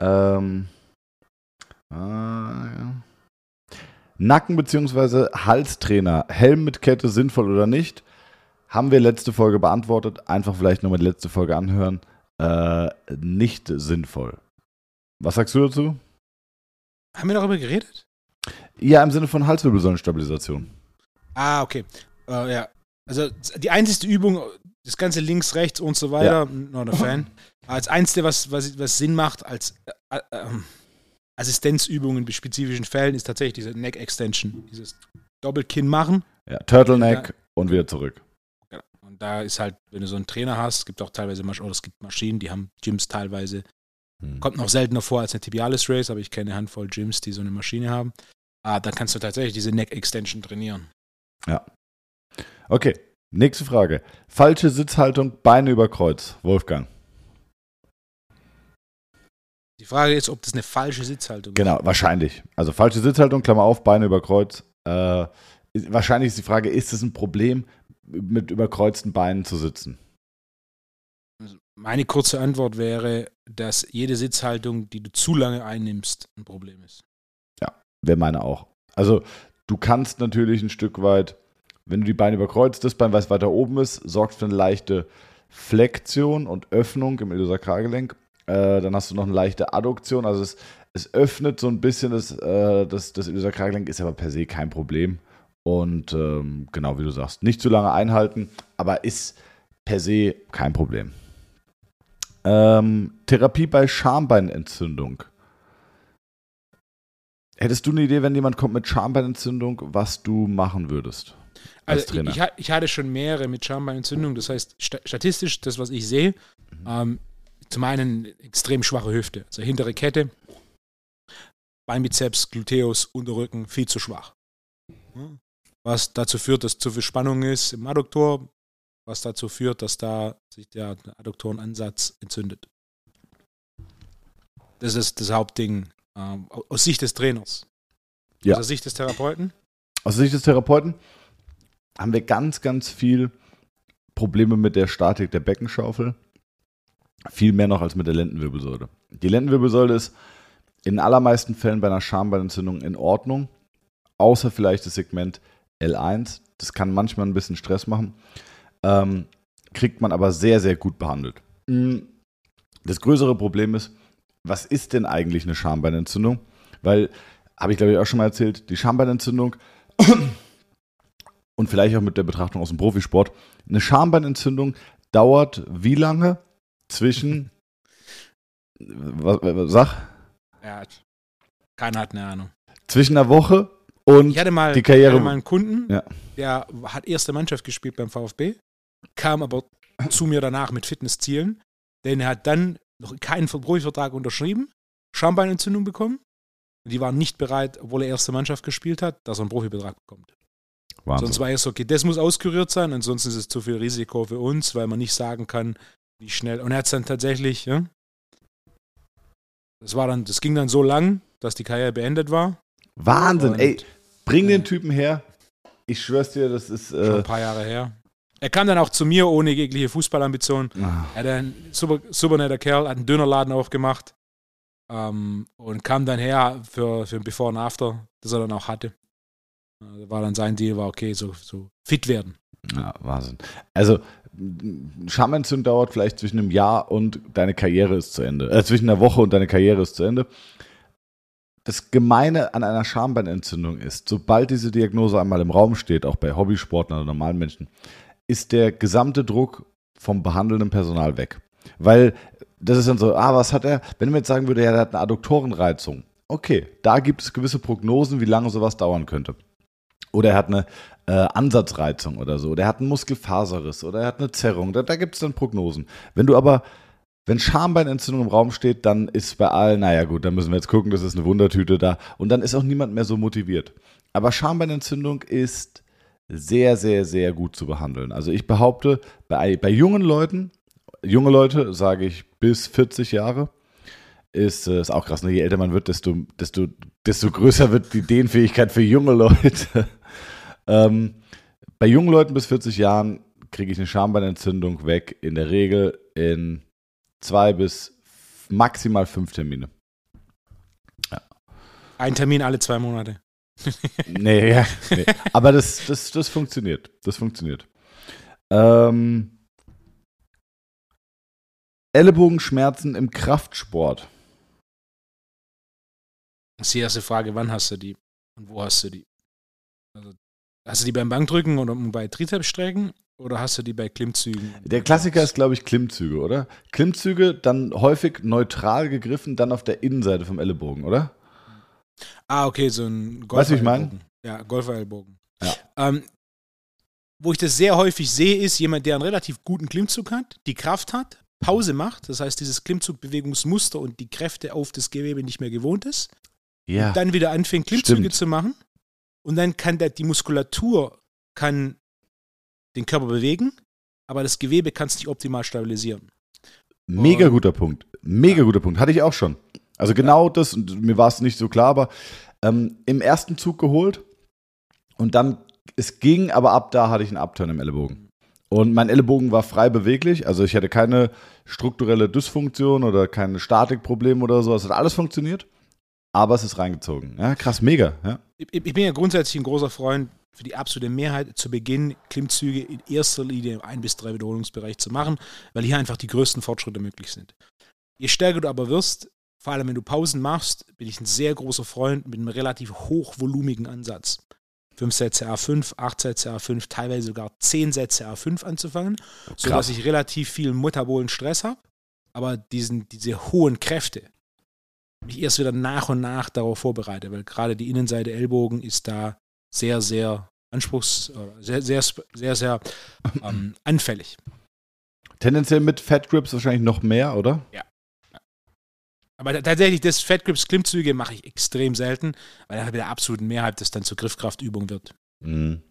Nacken- bzw. Halstrainer, Helm mit Kette sinnvoll oder nicht? Haben wir letzte Folge beantwortet. Einfach vielleicht nochmal die letzte Folge anhören. Nicht sinnvoll. Was sagst du dazu? Haben wir darüber geredet? Ja, im Sinne von Halswirbelsäulenstabilisation. Ah, okay. Ja. Also die einzige Übung, das Ganze links, rechts und so weiter, not a fan. Als einzige, was Sinn macht, als Assistenzübungen in spezifischen Fällen, ist tatsächlich diese Neck Extension. Dieses Doppelkinn machen. Ja, Turtleneck und wieder zurück. Und da ist halt, wenn du so einen Trainer hast, gibt auch teilweise es gibt Maschinen, die haben Gyms teilweise. Kommt noch seltener vor als eine Tibialis Race, aber ich kenne eine Handvoll Gyms, die so eine Maschine haben. Dann kannst du tatsächlich diese Neck Extension trainieren. Ja. Okay, nächste Frage. Falsche Sitzhaltung, Beine über Kreuz, Wolfgang. Die Frage ist, ob das eine falsche Sitzhaltung ist. Genau, wahrscheinlich. Also falsche Sitzhaltung, Klammer auf, Beine über Kreuz. Wahrscheinlich ist die Frage, ist es ein Problem, mit überkreuzten Beinen zu sitzen? Meine kurze Antwort wäre, dass jede Sitzhaltung, die du zu lange einnimmst, ein Problem ist. Ja, wäre meine auch. Also du kannst natürlich ein Stück weit, wenn du die Beine überkreuzt, das Bein, was weiter oben ist, sorgt für eine leichte Flexion und Öffnung im Iliosakralgelenk. Dann hast du noch eine leichte Adduktion. Also es öffnet so ein bisschen das Iliosakralgelenk, ist aber per se kein Problem. Und genau wie du sagst, nicht zu lange einhalten, aber ist per se kein Problem. Therapie bei Schambeinentzündung. Hättest du eine Idee, wenn jemand kommt mit Schambeinentzündung, was du machen würdest als Trainer? Ich hatte schon mehrere mit Schambeinentzündung, das heißt statistisch, das was ich sehe, zum einen extrem schwache Hüfte, also hintere Kette, Beinbizeps, Gluteus, Unterrücken, viel zu schwach. Was dazu führt, dass zu viel Spannung ist im Adduktor, was dazu führt, dass da sich der Adduktorenansatz entzündet. Das ist das Hauptding aus Sicht des Trainers. Ja. Aus Sicht des Therapeuten? Aus Sicht des Therapeuten haben wir ganz, ganz viel Probleme mit der Statik der Beckenschaufel. Viel mehr noch als mit der Lendenwirbelsäule. Die Lendenwirbelsäule ist in allermeisten Fällen bei einer Schambeinentzündung in Ordnung. Außer vielleicht das Segment L1. Das kann manchmal ein bisschen Stress machen. Kriegt man aber sehr, sehr gut behandelt. Das größere Problem ist, was ist denn eigentlich eine Schambeinentzündung? Weil, habe ich glaube ich auch schon mal erzählt, die Schambeinentzündung und vielleicht auch mit der Betrachtung aus dem Profisport, eine Schambeinentzündung dauert wie lange? Zwischen, was sag? Ja, keiner hat eine Ahnung. Zwischen einer Woche und ich hatte mal einen Kunden, der hat erste Mannschaft gespielt beim VfB, kam aber zu mir danach mit Fitnesszielen, denn er hat dann noch keinen Profivertrag unterschrieben, Schambeinentzündung bekommen und die waren nicht bereit, obwohl er erste Mannschaft gespielt hat, dass er einen Profivertrag bekommt. Wahnsinn. Sonst war er so, okay, das muss auskuriert sein, ansonsten ist es zu viel Risiko für uns, weil man nicht sagen kann, wie schnell. Und er hat es dann tatsächlich, das ging dann so lang, dass die Karriere beendet war. Wahnsinn, und, bring den Typen her. Ich schwör's dir, das ist schon ein paar Jahre her. Er kam dann auch zu mir ohne jegliche Fußballambition. Er war ein super netter Kerl, hat einen Dönerladen auch gemacht und kam dann her für ein Before and After, das er dann auch hatte. War dann sein Deal, war okay, so fit werden. Ja, Wahnsinn. Also Schambeinentzündung dauert vielleicht zwischen einem Jahr und deine Karriere ist zu Ende. Zwischen einer Woche und deine Karriere ist zu Ende. Das Gemeine an einer Schambeinentzündung ist, sobald diese Diagnose einmal im Raum steht, auch bei Hobbysportlern oder normalen Menschen, ist der gesamte Druck vom behandelnden Personal weg. Weil das ist dann so, was hat er? Wenn man jetzt sagen würde, ja, der hat eine Adduktorenreizung. Okay, da gibt es gewisse Prognosen, wie lange sowas dauern könnte. Oder er hat eine Ansatzreizung oder so. Oder er hat einen Muskelfaserriss oder er hat eine Zerrung. Da gibt es dann Prognosen. Wenn Schambeinentzündung im Raum steht, dann ist bei allen, naja gut, dann müssen wir jetzt gucken, das ist eine Wundertüte da. Und dann ist auch niemand mehr so motiviert. Aber Schambeinentzündung ist sehr, sehr, sehr gut zu behandeln. Also ich behaupte, bei jungen Leuten, junge Leute, sage ich, bis 40 Jahre, ist auch krass, ne? Je älter man wird, desto größer wird die Dehnfähigkeit für junge Leute. Bei jungen Leuten bis 40 Jahren kriege ich eine Schambeinentzündung weg, in der Regel in 2 bis maximal 5 Termine. Ja. Ein Termin alle 2 Monate. Nee. Aber das funktioniert. Das funktioniert. Ellenbogenschmerzen im Kraftsport. Das ist die erste Frage, wann hast du die und wo hast du die? Also, hast du die beim Bankdrücken oder bei Trizepsstrecken? Oder hast du die bei Klimmzügen? Der Klassiker ist, glaube ich, Klimmzüge, oder? Klimmzüge, dann häufig neutral gegriffen, dann auf der Innenseite vom Ellenbogen, oder? Okay, so ein Golfer-Ellbogen. Weißt du, was ich meine? Ja, Golfer-Ellbogen. Ja. Wo ich das sehr häufig sehe, ist jemand, der einen relativ guten Klimmzug hat, die Kraft hat, Pause macht, das heißt, dieses Klimmzugbewegungsmuster und die Kräfte auf das Gewebe nicht mehr gewohnt ist. Ja. Und dann wieder anfängt, Klimmzüge zu machen. Und dann kann die Muskulatur den Körper bewegen, aber das Gewebe kannst du nicht optimal stabilisieren. Mega guter Punkt. Hatte ich auch schon. Also genau das, und mir war es nicht so klar, aber im ersten Zug geholt und dann, es ging, aber ab da hatte ich einen Upturn im Ellenbogen. Und mein Ellenbogen war frei beweglich, also ich hatte keine strukturelle Dysfunktion oder keine Statikprobleme oder so, es hat alles funktioniert, aber es ist reingezogen. Ja, krass, mega. Ja. Ich bin ja grundsätzlich ein großer Freund, für die absolute Mehrheit zu Beginn Klimmzüge in erster Linie im 1 bis 3 Wiederholungsbereich zu machen, weil hier einfach die größten Fortschritte möglich sind. Je stärker du aber wirst, vor allem wenn du Pausen machst, bin ich ein sehr großer Freund mit einem relativ hochvolumigen Ansatz. 5 Sätze A5, 8 Sätze A5, teilweise sogar 10 Sätze A5 anzufangen, sodass ich relativ viel metabolen Stress habe, aber diese hohen Kräfte mich erst wieder nach und nach darauf vorbereite, weil gerade die Innenseite Ellbogen ist da sehr, sehr sehr anfällig. Tendenziell mit Fat Grips wahrscheinlich noch mehr, oder? Ja. Aber tatsächlich, das Fat Grips Klimmzüge mache ich extrem selten, weil dann bei der absoluten Mehrheit das dann zur Griffkraftübung wird. Mhm.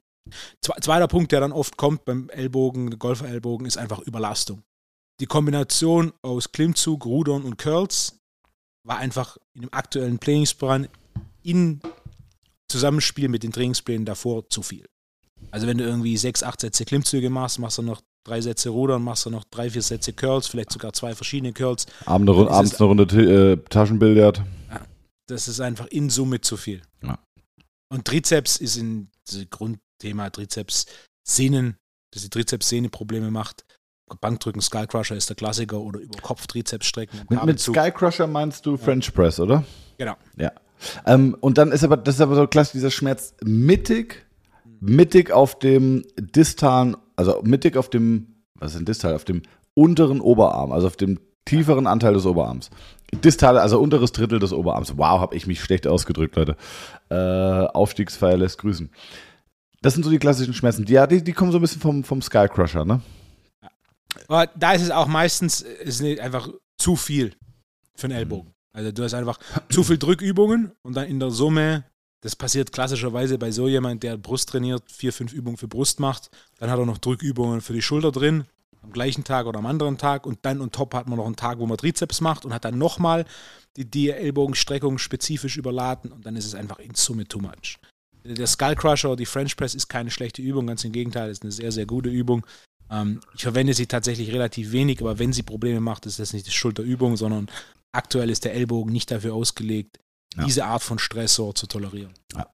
Zweiter Punkt, der dann oft kommt beim Ellbogen, Golfer-Ellbogen, ist einfach Überlastung. Die Kombination aus Klimmzug, Rudern und Curls war einfach in dem aktuellen Trainingsplan in Zusammenspiel mit den Trainingsplänen davor zu viel. Also wenn du irgendwie 6, 8 Sätze Klimmzüge machst, machst du noch 3 Sätze Rudern, machst du noch 3, 4 Sätze Curls, vielleicht sogar 2 verschiedene Curls. Abends eine Runde Taschenbillard. Das ist einfach in Summe zu viel. Ja. Und Trizeps ist ein Grundthema, Trizeps-Sehnen, dass die Trizeps-Sehne Probleme macht. Bankdrücken, Skullcrusher ist der Klassiker oder über Kopf-Trizeps-Strecken. Mit Skullcrusher meinst du French Press, oder? Genau. Ja. Und dann ist das ist so klassisch, dieser Schmerz mittig auf dem distalen, also mittig auf dem, was ist denn distal? Auf dem unteren Oberarm, also auf dem tieferen Anteil des Oberarms. Distal, also unteres Drittel des Oberarms. Wow, habe ich mich schlecht ausgedrückt, Leute. Aufstiegsfeier lässt grüßen. Das sind so die klassischen Schmerzen. Ja, die kommen so ein bisschen vom Skullcrusher, ne? Aber da ist es auch meistens ist einfach zu viel für einen Ellbogen. Also du hast einfach zu viel Drückübungen und dann in der Summe, das passiert klassischerweise bei so jemand, der Brust trainiert, 4, 5 Übungen für Brust macht, dann hat er noch Drückübungen für die Schulter drin, am gleichen Tag oder am anderen Tag und dann on top hat man noch einen Tag, wo man Trizeps macht und hat dann nochmal die Ellbogenstreckung spezifisch überladen und dann ist es einfach in Summe too much. der Skull Crusher oder die French Press ist keine schlechte Übung, ganz im Gegenteil, ist eine sehr, sehr gute Übung. Ich verwende sie tatsächlich relativ wenig, aber wenn sie Probleme macht, ist das nicht die Schulterübung, sondern aktuell ist der Ellbogen nicht dafür ausgelegt, diese Art von Stressor zu tolerieren. Ja.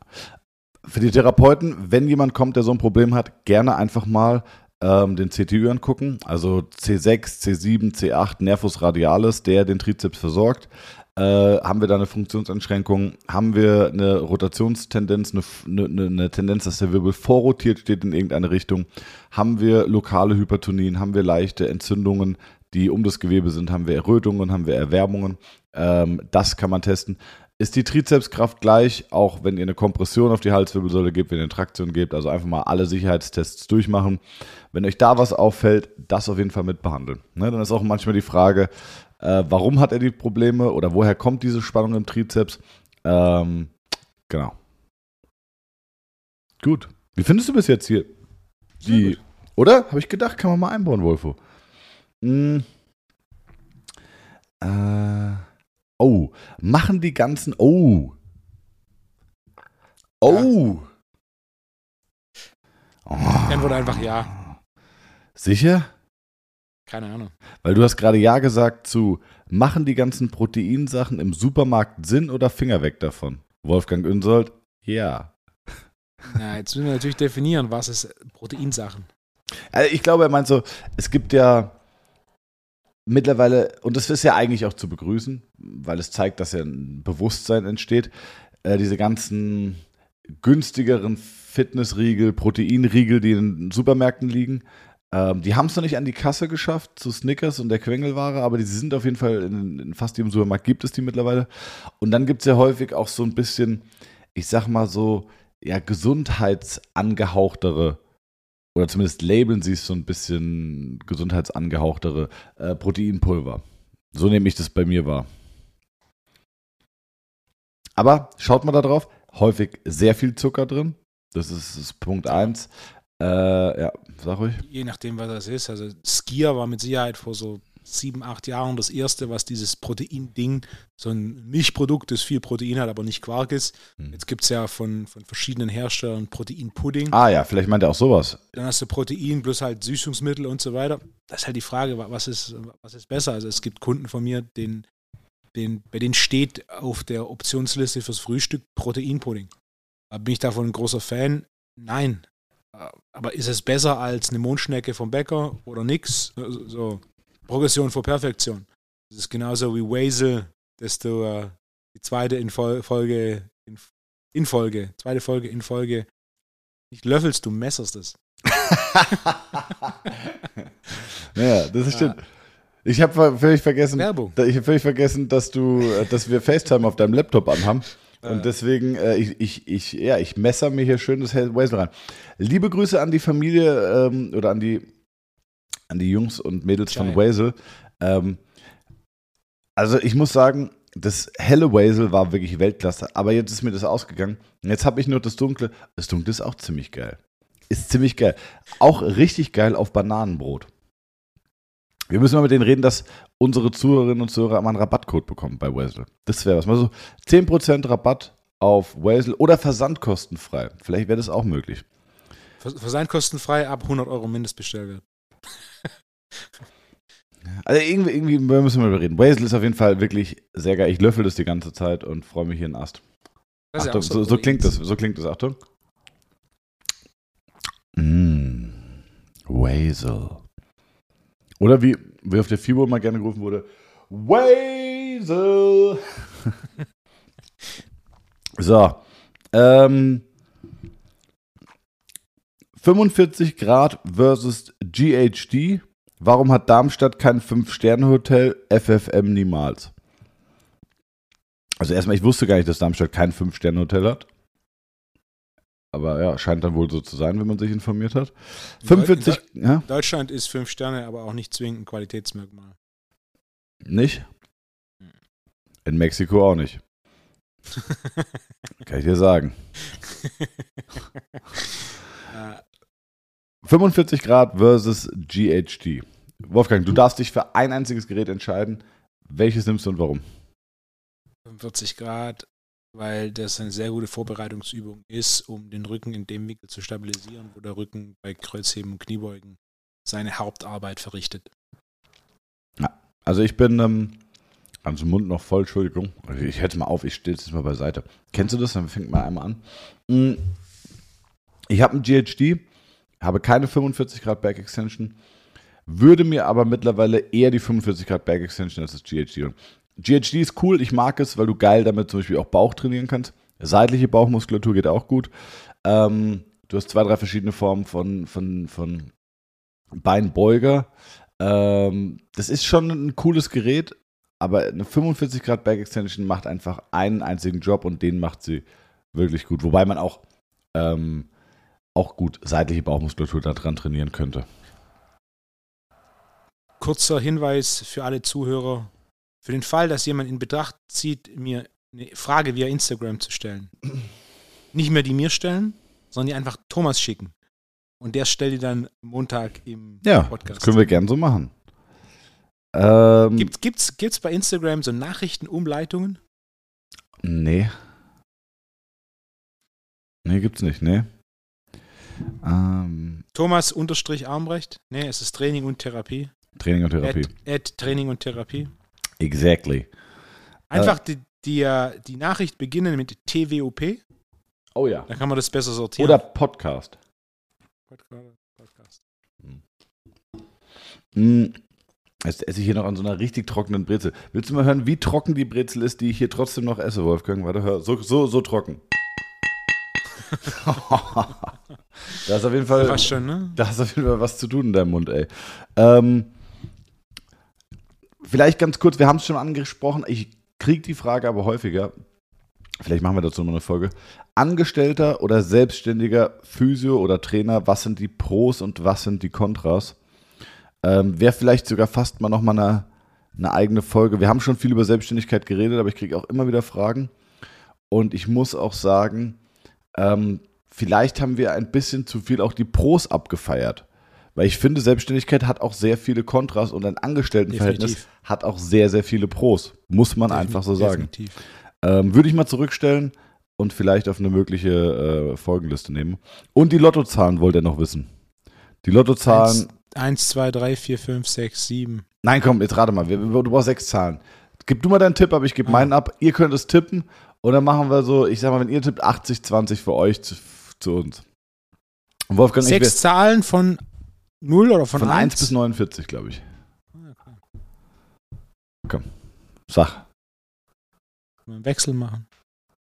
Für die Therapeuten, wenn jemand kommt, der so ein Problem hat, gerne einfach mal den CTÜ angucken, also C6, C7, C8, Nervus radialis, der den Trizeps versorgt. Haben wir da eine Funktionseinschränkung? Haben wir eine Rotationstendenz, eine Tendenz, dass der Wirbel vorrotiert steht in irgendeine Richtung? Haben wir lokale Hypertonien? Haben wir leichte Entzündungen, die um das Gewebe sind? Haben wir Errötungen? Haben wir Erwärmungen? Das kann man testen. Ist die Trizepskraft gleich, auch wenn ihr eine Kompression auf die Halswirbelsäule gebt, wenn ihr eine Traktion gebt? Also einfach mal alle Sicherheitstests durchmachen. Wenn euch da was auffällt, das auf jeden Fall mit behandeln. Ne? Dann ist auch manchmal die Frage, warum hat er die Probleme oder woher kommt diese Spannung im Trizeps? Genau. Gut. Wie findest du bis jetzt hier? Die, oder? Habe ich gedacht, kann man mal einbauen, Wolfo. Oh, machen die ganzen... Dann wurde einfach ja. Sicher? Keine Ahnung. Weil du hast gerade ja gesagt zu, machen die ganzen Proteinsachen im Supermarkt Sinn oder Finger weg davon? Wolfgang Unsold, ja. Na, jetzt müssen wir natürlich definieren, was ist Proteinsachen. Also ich glaube, er meint so, es gibt ja... Mittlerweile, und das ist ja eigentlich auch zu begrüßen, weil es zeigt, dass ja ein Bewusstsein entsteht, diese ganzen günstigeren Fitnessriegel, Proteinriegel, die in Supermärkten liegen, die haben es noch nicht an die Kasse geschafft, zu Snickers und der Quengelware, aber die sind auf jeden Fall, in fast jedem Supermarkt gibt es die mittlerweile. Und dann gibt es ja häufig auch so ein bisschen, ich sag mal so, ja, gesundheitsangehauchtere, oder zumindest labeln sie es so ein bisschen gesundheitsangehauchtere Proteinpulver. So nehme ich das bei mir wahr. Aber schaut mal da drauf, häufig sehr viel Zucker drin. Das ist das Punkt 1. Ja, sag ruhig. Je nachdem, was das ist. Also Skier war mit Sicherheit vor so 7, 8 Jahren das erste, was dieses Protein-Ding, so ein Milchprodukt, das viel Protein hat, aber nicht Quark ist. Jetzt gibt es ja von verschiedenen Herstellern Protein-Pudding. Ah ja, vielleicht meint er auch sowas. Dann hast du Protein plus halt Süßungsmittel und so weiter. Das ist halt die Frage, was ist besser? Also es gibt Kunden von mir, bei denen steht auf der Optionsliste fürs Frühstück Protein-Pudding. Bin ich davon ein großer Fan? Nein. Aber ist es besser als eine Mondschnecke vom Bäcker oder nix? So. Progression vor Perfektion. Das ist genauso wie Wazel, dass du die zweite Folge in Folge, nicht löffelst, du messerst es. Ja, das ist stimmt. Ich habe völlig vergessen, dass wir FaceTime auf deinem Laptop anhaben. Und deswegen, ich messer mir hier schön das Wazel rein. Liebe Grüße an die Familie oder an die Jungs und Mädels von Wazel. Also ich muss sagen, das helle Wazel war wirklich Weltklasse, aber jetzt ist mir das ausgegangen. Jetzt habe ich nur das Dunkle. Das Dunkle ist auch ziemlich geil. Auch richtig geil auf Bananenbrot. Wir müssen mal mit denen reden, dass unsere Zuhörerinnen und Zuhörer mal einen Rabattcode bekommen bei Wazel. Das wäre was. Mal so 10% Rabatt auf Wazel oder versandkostenfrei. Vielleicht wäre das auch möglich. Versandkostenfrei ab 100 Euro Mindestbestellwert. Also irgendwie müssen wir darüber reden. Wazel ist auf jeden Fall wirklich sehr geil. Ich löffel das die ganze Zeit und freue mich hier in den Ast. Achtung, ja, so klingt das. Achtung. Wazel. Oder wie auf der FIBO mal gerne gerufen wurde, Wazel. So. 45 Grad versus GHD. Warum hat Darmstadt kein 5-Sterne-Hotel? FFM niemals. Also erstmal, ich wusste gar nicht, dass Darmstadt kein 5-Sterne-Hotel hat. Aber ja, scheint dann wohl so zu sein, wenn man sich informiert hat. Deutschland ist 5 Sterne, aber auch nicht zwingend ein Qualitätsmerkmal. Nicht? In Mexiko auch nicht. Kann ich dir sagen. 45 Grad versus GHD. Wolfgang, du darfst dich für ein einziges Gerät entscheiden. Welches nimmst du und warum? 45 Grad weil das eine sehr gute Vorbereitungsübung ist, um den Rücken in dem Winkel zu stabilisieren, wo der Rücken bei Kreuzheben und Kniebeugen seine Hauptarbeit verrichtet. Ja, also ich bin am Mund noch voll, Entschuldigung. Ich hätte mal auf, ich stelle es jetzt mal beiseite. Kennst du das? Dann fängt mal einmal an. Ich habe einen GHD, habe keine 45 Grad Back Extension, würde mir aber mittlerweile eher die 45 Grad Back Extension als das GHD. GHD ist cool, ich mag es, weil du geil damit zum Beispiel auch Bauch trainieren kannst. Seitliche Bauchmuskulatur geht auch gut. Du hast 2, 3 verschiedene Formen von Beinbeuger. Das ist schon ein cooles Gerät, aber eine 45 Grad Back Extension macht einfach einen einzigen Job und den macht sie wirklich gut. Wobei man auch gut seitliche Bauchmuskulatur da dran trainieren könnte. Kurzer Hinweis für alle Zuhörer. Für den Fall, dass jemand in Betracht zieht, mir eine Frage via Instagram zu stellen. Nicht mehr die mir stellen, sondern die einfach Thomas schicken. Und der stellt die dann Montag im Podcast. Ja, das können wir gern so machen. Gibt's bei Instagram so Nachrichtenumleitungen? Nee. Nee, gibt's nicht, nee. Thomas-Armbrecht. Nee, es ist Training und Therapie. Training und Therapie. At Training und Therapie. Exactly. Einfach die Nachricht beginnen mit TWOP. Oh ja. Dann kann man das besser sortieren. Oder Podcast. Podcast. Jetzt esse ich hier noch an so einer richtig trockenen Brezel. Willst du mal hören, wie trocken die Brezel ist, die ich hier trotzdem noch esse, Wolfgang? Warte, hör. So trocken. Da ist auf jeden Fall schon, ne? Da ist auf jeden Fall was zu tun in deinem Mund, ey. Vielleicht ganz kurz, wir haben es schon angesprochen, ich kriege die Frage aber häufiger, vielleicht machen wir dazu noch eine Folge. Angestellter oder selbstständiger Physio oder Trainer, was sind die Pros und was sind die Kontras? Wäre vielleicht sogar fast mal nochmal eine eigene Folge. Wir haben schon viel über Selbstständigkeit geredet, aber ich kriege auch immer wieder Fragen. Und ich muss auch sagen, vielleicht haben wir ein bisschen zu viel auch die Pros abgefeiert. Weil ich finde, Selbstständigkeit hat auch sehr viele Kontras und ein Angestelltenverhältnis hat auch sehr, sehr viele Pros. Muss man einfach so sagen. Würde ich mal zurückstellen und vielleicht auf eine mögliche Folgenliste nehmen. Und die Lottozahlen wollt ihr noch wissen. Die Lottozahlen... 1, 2, 3, 4, 5, 6, 7. Nein, komm, jetzt rate mal. Du brauchst 6 Zahlen. Gib du mal deinen Tipp ab, ich gebe meinen ab. Ihr könnt es tippen und dann machen wir so, ich sag mal, wenn ihr tippt, 80, 20 für euch zu uns. Und Wolfgang, 6 Zahlen von... 0 oder von 1 bis 49, glaube ich. Okay. Komm, sag. Einen Wechsel machen.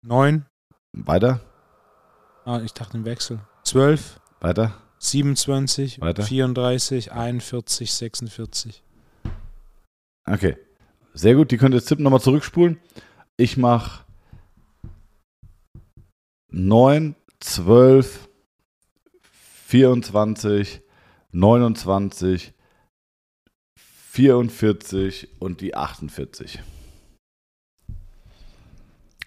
9. Weiter. Ah, ich dachte, einen Wechsel. 12. Weiter. 27. Weiter. 34, 41, 46. Okay, sehr gut. Die könnt ihr jetzt tippen, nochmal zurückspulen. Ich mache 9, 12, 24, 29, 44 und die 48.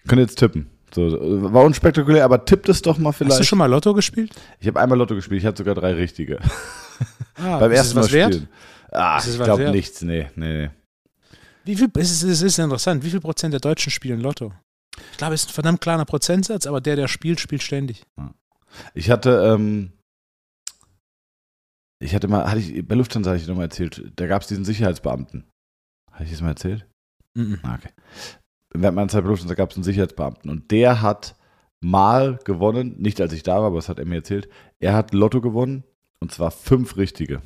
Könnt ihr jetzt tippen. So, war unspektakulär, aber tippt es doch mal vielleicht. Hast du schon mal Lotto gespielt? Ich habe einmal Lotto gespielt, ich hatte sogar 3 richtige. Beim ersten Mal spielen. Ah, ich glaube nichts, nee. Es ist interessant, wie viel Prozent der Deutschen spielen Lotto? Ich glaube, es ist ein verdammt kleiner Prozentsatz, aber der spielt, spielt ständig. Ich hatte... bei Lufthansa hatte ich nochmal erzählt, da gab es diesen Sicherheitsbeamten. Hatte ich das mal erzählt? Mhm. Okay. Während meiner Zeit bei Lufthansa gab es einen Sicherheitsbeamten und der hat mal gewonnen, nicht als ich da war, aber das hat er mir erzählt, er hat Lotto gewonnen und zwar 5 richtige.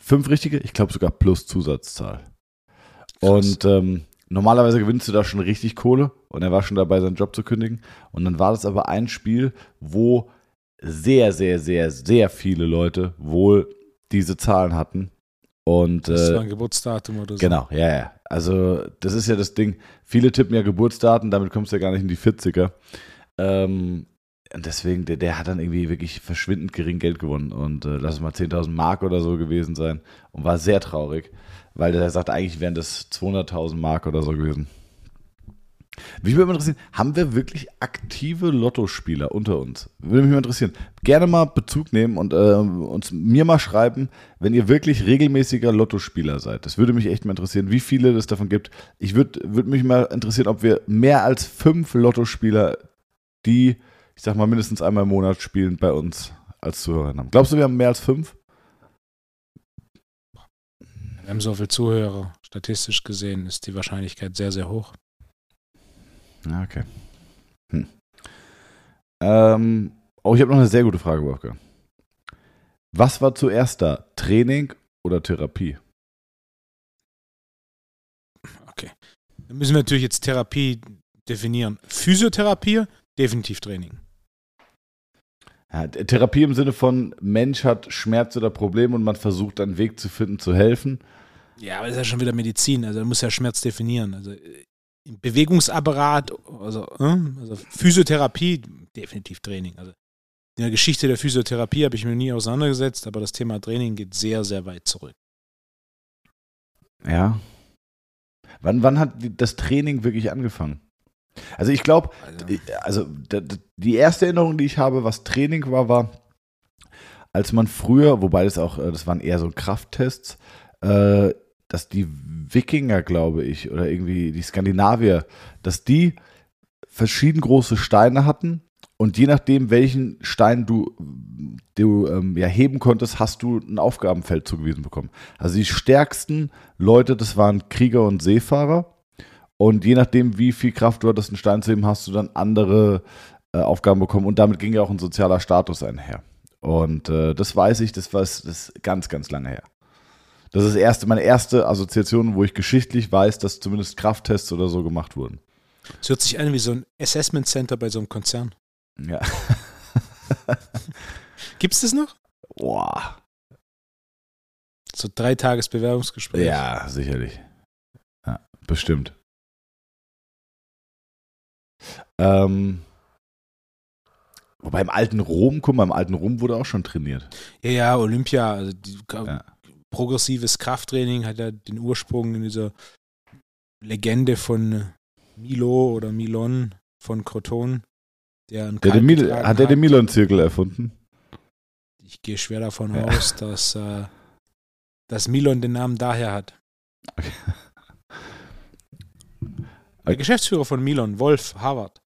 5 richtige? Ich glaube sogar plus Zusatzzahl. Krass. Und normalerweise gewinnst du da schon richtig Kohle und er war schon dabei, seinen Job zu kündigen und dann war das aber ein Spiel, wo sehr, sehr, sehr, sehr viele Leute wohl diese Zahlen hatten. Und, das war ein Geburtsdatum oder so. Genau, ja. Also das ist ja das Ding, viele tippen ja Geburtsdaten, damit kommst du ja gar nicht in die 40er. Und deswegen, der hat dann irgendwie wirklich verschwindend gering Geld gewonnen und lass es mal 10.000 Mark oder so gewesen sein und war sehr traurig, weil der sagt, eigentlich wären das 200.000 Mark oder so gewesen. Mich würde mal interessieren, haben wir wirklich aktive Lottospieler unter uns? Würde mich mal interessieren. Gerne mal Bezug nehmen und uns mir mal schreiben, wenn ihr wirklich regelmäßiger Lottospieler seid. Das würde mich echt mal interessieren, wie viele es davon gibt. Ich würde mich mal interessieren, ob wir mehr als 5 Lottospieler, die, ich sag mal, mindestens einmal im Monat spielen, bei uns als Zuhörer haben. Glaubst du, wir haben mehr als 5? Wir haben so viele Zuhörer. Statistisch gesehen ist die Wahrscheinlichkeit sehr, sehr hoch. Okay. Ich habe noch eine sehr gute Frage, Wolfgang. Was war zuerst da? Training oder Therapie? Okay. Da müssen wir natürlich jetzt Therapie definieren. Physiotherapie, definitiv Training. Ja, Therapie im Sinne von Mensch hat Schmerz oder Problem und man versucht einen Weg zu finden, zu helfen. Ja, aber das ist ja schon wieder Medizin. Also man muss ja Schmerz definieren. Also Bewegungsapparat, also Physiotherapie, definitiv Training. Also in der Geschichte der Physiotherapie habe ich mich nie auseinandergesetzt, aber das Thema Training geht sehr, sehr weit zurück. Ja. Wann hat das Training wirklich angefangen? Also ich glaube, die erste Erinnerung, die ich habe, was Training war, als man früher, wobei das waren eher so Krafttests, dass die Wikinger, glaube ich, oder irgendwie die Skandinavier, dass die verschieden große Steine hatten und je nachdem, welchen Stein du heben konntest, hast du ein Aufgabenfeld zugewiesen bekommen. Also die stärksten Leute, das waren Krieger und Seefahrer und je nachdem, wie viel Kraft du hattest, einen Stein zu heben, hast du dann andere Aufgaben bekommen und damit ging ja auch ein sozialer Status einher. Und das weiß ich, das ist ganz, ganz lange her. Das ist meine erste Assoziation, wo ich geschichtlich weiß, dass zumindest Krafttests oder so gemacht wurden. Es hört sich an wie so ein Assessment Center bei so einem Konzern. Ja. Gibt es das noch? Boah. So 3 Tages Bewerbungsgespräch. Ja, sicherlich. Ja, bestimmt. Wobei im alten Rom wurde auch schon trainiert. Ja, Olympia. Also progressives Krafttraining hat ja den Ursprung in dieser Legende von Milo oder Milon von Croton. Hat er den Milon-Zirkel erfunden? Ich gehe schwer davon aus, dass Milon den Namen daher hat. Okay. Der Geschäftsführer von Milon, Wolf Harvard,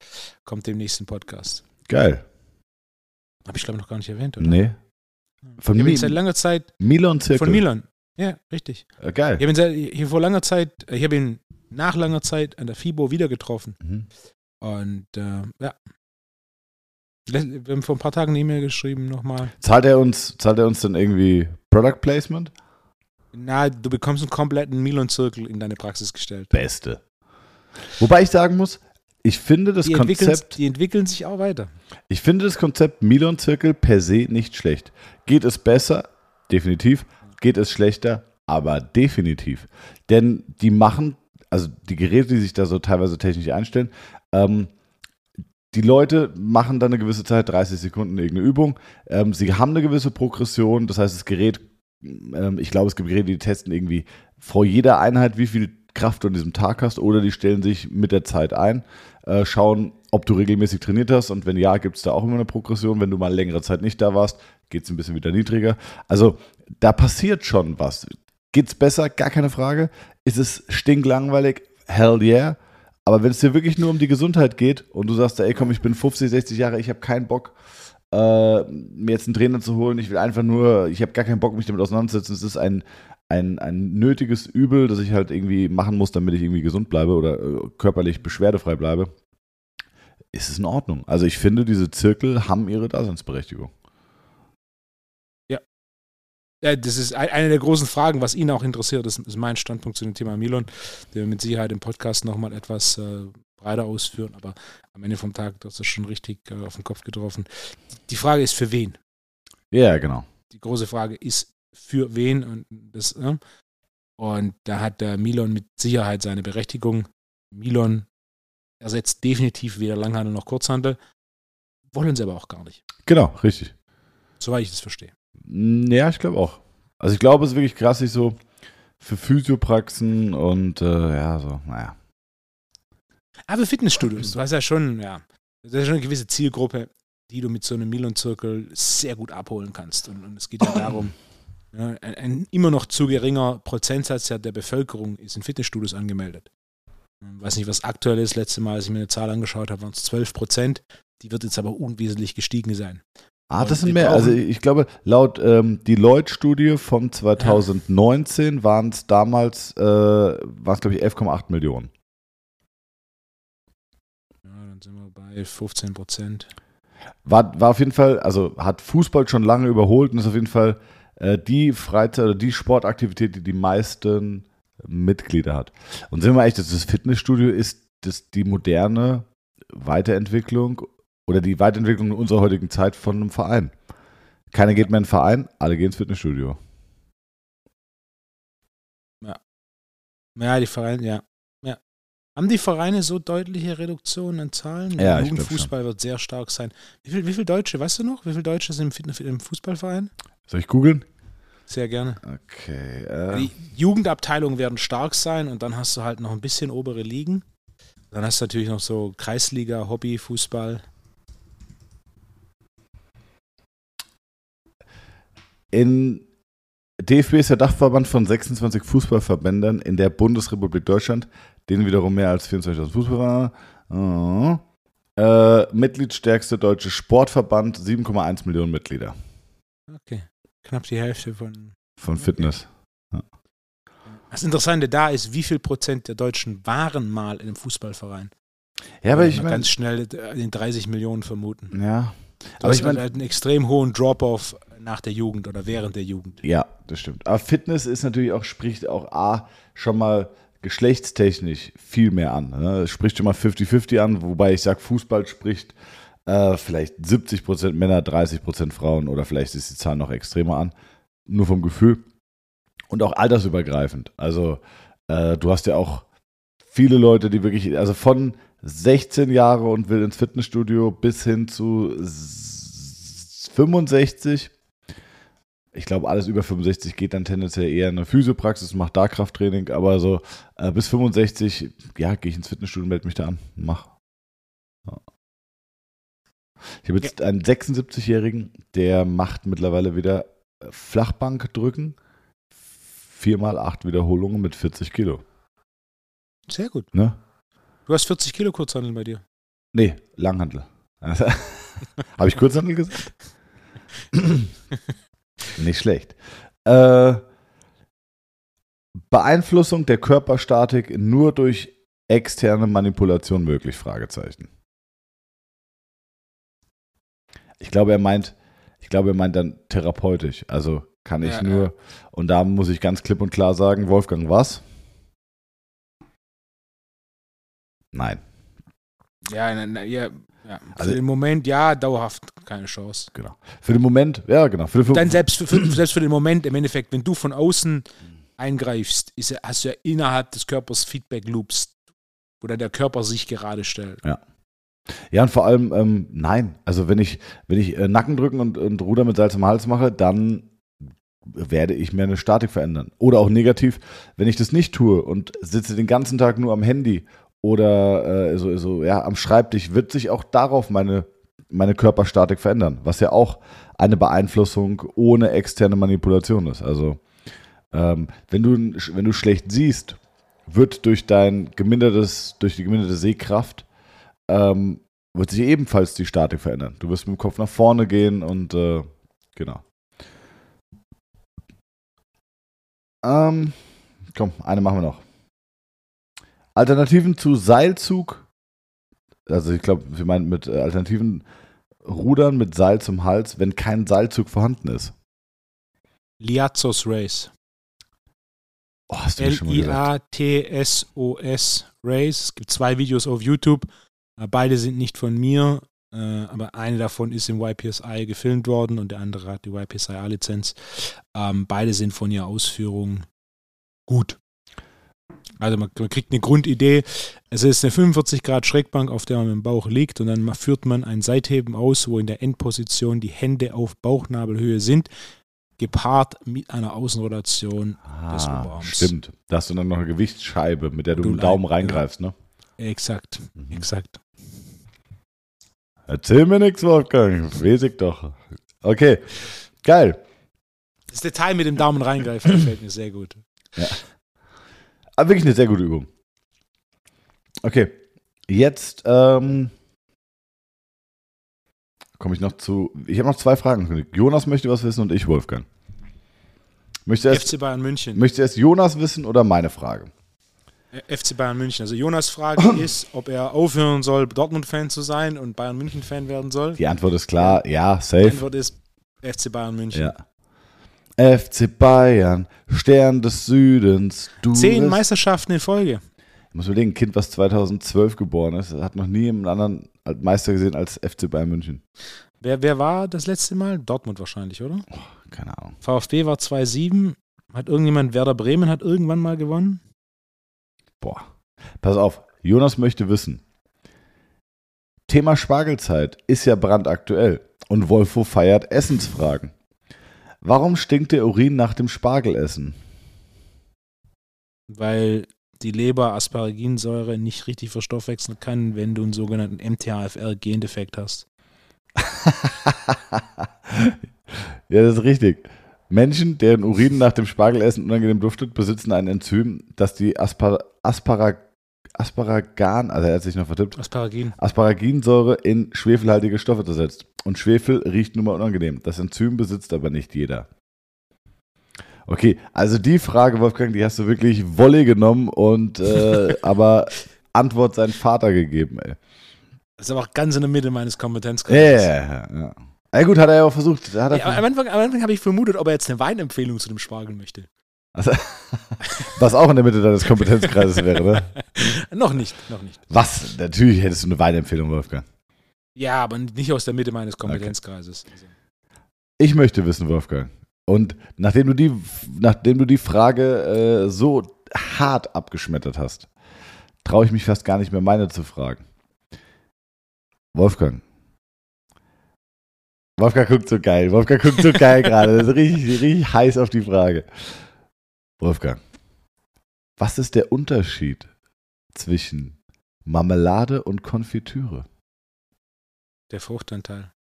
kommt im nächsten Podcast. Geil. Habe ich, glaube ich, noch gar nicht erwähnt, oder? Nee. Ich habe ihn seit langer Zeit von Milan. Ja, richtig. Geil. Ich habe ihn nach langer Zeit an der FIBO wieder getroffen. Mhm. Und ja. Wir haben vor ein paar Tagen eine E-Mail geschrieben nochmal. Zahlt er uns dann irgendwie Product Placement? Na, du bekommst einen kompletten Milan-Zirkel in deine Praxis gestellt. Beste. Wobei ich sagen muss, ich finde das Konzept... Die entwickeln sich auch weiter. Ich finde das Konzept Milon-Zirkel per se nicht schlecht. Geht es besser? Definitiv. Geht es schlechter? Aber definitiv. Denn die machen, also die Geräte, die sich da so teilweise technisch einstellen, die Leute machen dann eine gewisse Zeit, 30 Sekunden irgendeine Übung. Sie haben eine gewisse Progression. Das heißt, das Gerät, ich glaube, es gibt Geräte, die testen irgendwie vor jeder Einheit, wie viel Kraft du an diesem Tag hast, oder die stellen sich mit der Zeit ein, schauen, ob du regelmäßig trainiert hast, und wenn ja, gibt es da auch immer eine Progression. Wenn du mal längere Zeit nicht da warst, geht es ein bisschen wieder niedriger. Also da passiert schon was. Geht's besser? Gar keine Frage. Ist es stinklangweilig? Hell yeah. Aber wenn es dir wirklich nur um die Gesundheit geht und du sagst, ey komm, ich bin 50, 60 Jahre, ich habe keinen Bock, mir jetzt einen Trainer zu holen, ich habe gar keinen Bock, mich damit auseinanderzusetzen, es ist ein nötiges Übel, das ich halt irgendwie machen muss, damit ich irgendwie gesund bleibe oder körperlich beschwerdefrei bleibe, ist es in Ordnung. Also ich finde, diese Zirkel haben ihre Daseinsberechtigung. Ja, das ist eine der großen Fragen, was ihn auch interessiert. Das ist mein Standpunkt zu dem Thema Milon, den wir mit Sicherheit im Podcast nochmal etwas breiter ausführen, aber am Ende vom Tag, das ist schon richtig auf den Kopf getroffen. Die Frage ist, für wen? Ja, genau. Die große Frage ist, für wen, und da hat der Milon mit Sicherheit seine Berechtigung. Milon ersetzt definitiv weder Langhandel noch Kurzhandel. Wollen sie aber auch gar nicht. Genau, richtig. Soweit ich das verstehe. Ja, ich glaube auch. Also ich glaube, es ist wirklich krass, sich so für Physiopraxen und Aber Fitnessstudios, du hast ja schon, ja, das ist schon eine gewisse Zielgruppe, die du mit so einem Milon-Zirkel sehr gut abholen kannst. Und es geht ja darum, ja, ein immer noch zu geringer Prozentsatz der Bevölkerung ist in Fitnessstudios angemeldet. Ich weiß nicht, was aktuell ist. Letztes Mal, als ich mir eine Zahl angeschaut habe, waren es 12%. Die wird jetzt aber unwesentlich gestiegen sein. Ah, das sind mehr. Also ich glaube, laut Deloitte-Studie von 2019 waren es damals, glaube ich, 11,8 Millionen. Ja, dann sind wir bei 15%. War auf jeden Fall, also hat Fußball schon lange überholt und ist auf jeden Fall die Freizeit- oder die Sportaktivität, die die meisten Mitglieder hat. Und sind wir echt, das Fitnessstudio ist das die moderne Weiterentwicklung oder die Weiterentwicklung in unserer heutigen Zeit von einem Verein. Keiner geht mehr in den Verein, alle gehen ins Fitnessstudio. Ja. Ja, die Vereine, ja. Ja. Haben die Vereine so deutliche Reduktionen an Zahlen? Ja, Jugendfußball wird sehr stark sein. Wie viel Deutsche, weißt du noch? Wie viele Deutsche sind im Fußballverein? Soll ich googeln? Sehr gerne. Okay. Die Jugendabteilungen werden stark sein und dann hast du halt noch ein bisschen obere Ligen. Dann hast du natürlich noch so Kreisliga, Hobby, Fußball. In DFB ist der Dachverband von 26 Fußballverbänden in der Bundesrepublik Deutschland, denen wiederum mehr als 24.000 Fußballer waren. Mitgliedstärkste deutsche Sportverband, 7,1 Millionen Mitglieder. Okay, knapp die Hälfte von Fitness. Okay. Ja. Das Interessante da ist, wie viel Prozent der Deutschen waren mal in einem Fußballverein. Ja, aber ich meine... Ganz schnell den 30 Millionen vermuten. Ja, aber ich meine... Halt einen extrem hohen Drop-Off nach der Jugend oder während der Jugend. Ja, das stimmt. Aber Fitness ist natürlich auch, spricht auch schon mal geschlechtstechnisch viel mehr an. Ne? Spricht schon mal 50-50 an, wobei ich sage, Fußball spricht vielleicht 70% Männer, 30% Frauen oder vielleicht ist die Zahl noch extremer an. Nur vom Gefühl. Und auch altersübergreifend. Also du hast ja auch viele Leute, die wirklich, also von 16 Jahre und will ins Fitnessstudio bis hin zu 65. Ich glaube, alles über 65 geht dann tendenziell eher in eine Physiopraxis, macht da Krafttraining. Aber so bis 65, ja, gehe ich ins Fitnessstudio, melde mich da an, mach. Ja. Ich habe jetzt einen 76-Jährigen, der macht mittlerweile wieder Flachbank drücken. 4x8 Wiederholungen mit 40 Kilo. Sehr gut. Ne? Du hast 40 Kilo Kurzhandel bei dir. Nee, Langhandel. Habe ich Kurzhandel gesagt? Nicht schlecht. Beeinflussung der Körperstatik nur durch externe Manipulation möglich? Fragezeichen. Ich glaube, er meint dann therapeutisch. Also kann ich und da muss ich ganz klipp und klar sagen, Wolfgang, was? Nein. Ja. Also für den Moment, ja, dauerhaft keine Chance. Genau. Für den Moment, ja, genau. Selbst für den Moment, im Endeffekt, wenn du von außen eingreifst, hast du ja innerhalb des Körpers Feedback-Loops, wo dann der Körper sich gerade stellt. Ja. Ja, und vor allem, nein. Also wenn ich Nackendrücken und Ruder mit Salz im Hals mache, dann werde ich mir eine Statik verändern. Oder auch negativ, wenn ich das nicht tue und sitze den ganzen Tag nur am Handy oder am Schreibtisch, wird sich auch darauf meine Körperstatik verändern, was ja auch eine Beeinflussung ohne externe Manipulation ist. Also wenn du schlecht siehst, wird durch die geminderte Sehkraft wird sich ebenfalls die Statik verändern. Du wirst mit dem Kopf nach vorne gehen und genau. Komm, eine machen wir noch. Alternativen zu Seilzug. Also ich glaube, wir meinen mit alternativen Rudern mit Seil zum Hals, wenn kein Seilzug vorhanden ist. Liatzos Race. Oh, hast du das schon mal gesagt? Liatzos Race. Es gibt 2 Videos auf YouTube. Beide sind nicht von mir, aber eine davon ist im YPSI gefilmt worden und der andere hat die YPSI-Lizenz. Beide sind von ihrer Ausführung gut. Also man kriegt eine Grundidee. Es ist eine 45-Grad-Schrägbank, auf der man mit dem Bauch liegt und dann führt man ein Seitheben aus, wo in der Endposition die Hände auf Bauchnabelhöhe sind, gepaart mit einer Außenrotation des Oberarms. Stimmt, da hast du dann noch eine Gewichtsscheibe, mit der du mit dem Daumen reingreifst, ne? Exakt, exakt. Erzähl mir nichts, Wolfgang. Weiß ich doch. Okay, geil. Das Detail mit dem Daumen reingreifen gefällt mir sehr gut. Ja. Aber wirklich eine sehr gute Übung. Okay, jetzt komme ich noch zu. Ich habe noch zwei Fragen. Jonas möchte was wissen und ich, Wolfgang. FC Bayern München. Möchte erst Jonas wissen oder meine Frage? FC Bayern München. Also Jonas' Frage ist, ob er aufhören soll, Dortmund-Fan zu sein und Bayern München-Fan werden soll. Die Antwort ist klar, ja, safe. Die Antwort ist FC Bayern München. Ja. FC Bayern, Stern des Südens. 10 Meisterschaften in Folge. Ich muss überlegen, ein Kind, was 2012 geboren ist, hat noch nie einen anderen Meister gesehen als FC Bayern München. Wer war das letzte Mal? Dortmund wahrscheinlich, oder? Oh, keine Ahnung. VfB war 2-7. Hat irgendjemand, Werder Bremen hat irgendwann mal gewonnen? Boah. Pass auf, Jonas möchte wissen. Thema Spargelzeit ist ja brandaktuell und Wolfo feiert Essensfragen. Warum stinkt der Urin nach dem Spargelessen? Weil die Leber Asparaginsäure nicht richtig verstoffwechseln kann, wenn du einen sogenannten MTHFR-Gendefekt hast. Ja, das ist richtig. Menschen, deren Urin nach dem Spargelessen unangenehm duftet, besitzen ein Enzym, das die Asparaginsäure in schwefelhaltige Stoffe zersetzt. Und Schwefel riecht nun mal unangenehm. Das Enzym besitzt aber nicht jeder. Okay, also die Frage, Wolfgang, die hast du wirklich Volley genommen und aber Antwort seinen Vater gegeben, ey. Das ist aber auch ganz in der Mitte meines Kompetenzkreises. Ja. Na gut, hat er ja auch versucht. Am Anfang habe ich vermutet, ob er jetzt eine Weinempfehlung zu dem Spargel möchte. Also, was auch in der Mitte deines Kompetenzkreises wäre, ne? Noch nicht. Was? Natürlich hättest du eine Weinempfehlung, Wolfgang. Ja, aber nicht aus der Mitte meines Kompetenzkreises. Okay. Ich möchte wissen, Wolfgang. Und nachdem du die Frage so hart abgeschmettert hast, traue ich mich fast gar nicht mehr, meine zu fragen. Wolfgang guckt so geil. Wolfgang guckt so geil gerade. Das ist richtig, richtig heiß auf die Frage. Wolfgang, was ist der Unterschied zwischen Marmelade und Konfitüre? Der Fruchtanteil.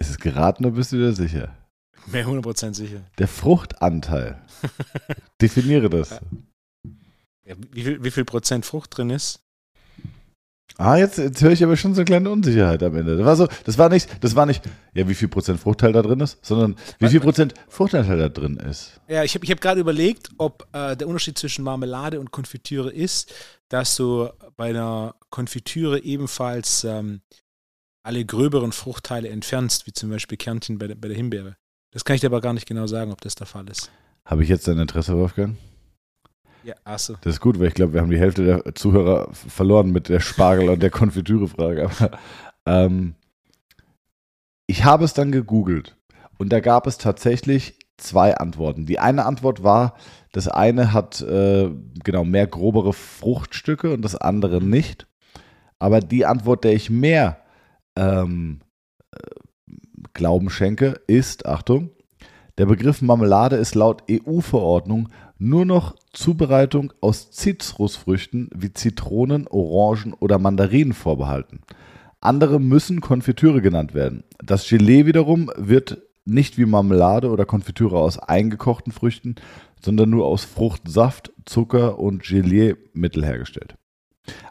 Ist es geraten oder bist du dir sicher? Ich bin 100% sicher. Der Fruchtanteil. Definiere das. Ja, wie viel Prozent Frucht drin ist? Ah, jetzt höre ich aber schon so eine kleine Unsicherheit am Ende. Das war nicht, ja, wie viel Prozent Fruchtteil da drin ist, sondern wie viel Prozent Fruchtanteil da drin ist. Ja, ich hab gerade überlegt, ob der Unterschied zwischen Marmelade und Konfitüre ist, dass du bei einer Konfitüre ebenfalls alle gröberen Fruchtteile entfernst, wie zum Beispiel Kernchen bei der Himbeere. Das kann ich dir aber gar nicht genau sagen, ob das der Fall ist. Habe ich jetzt dein Interesse, Wolfgang? Ja, achso. Das ist gut, weil ich glaube, wir haben die Hälfte der Zuhörer verloren mit der Spargel- und der Konfitüre-Frage. Aber, ich habe es dann gegoogelt und da gab es tatsächlich 2 Antworten. Die eine Antwort war, das eine hat mehr grobere Fruchtstücke und das andere nicht. Aber die Antwort, der ich mehr Glauben schenke, ist, Achtung, der Begriff Marmelade ist laut EU-Verordnung nur noch Zubereitung aus Zitrusfrüchten wie Zitronen, Orangen oder Mandarinen vorbehalten. Andere müssen Konfitüre genannt werden. Das Gelee wiederum wird nicht wie Marmelade oder Konfitüre aus eingekochten Früchten, sondern nur aus Fruchtsaft, Zucker und Gelee-Mittel hergestellt.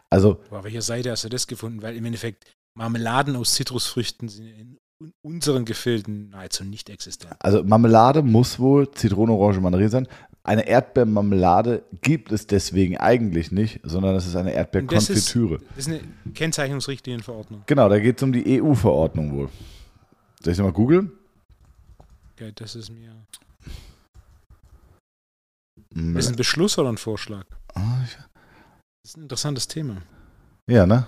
Also, auf welcher Seite hast du das gefunden? Weil im Endeffekt Marmeladen aus Zitrusfrüchten sind in unseren Gefilden nahezu nicht existent. Also Marmelade muss wohl Zitrone, Orange, Mandarinen sein. Eine Erdbeermarmelade gibt es deswegen eigentlich nicht, sondern es ist eine Erdbeerkonfitüre. Das ist eine Kennzeichnungsrichtlinienverordnung. Genau, da geht es um die EU-Verordnung wohl. Soll ich nochmal googeln? Okay, das ist mir... Ist ein Beschluss oder ein Vorschlag? Das ist ein interessantes Thema. Ja, ne?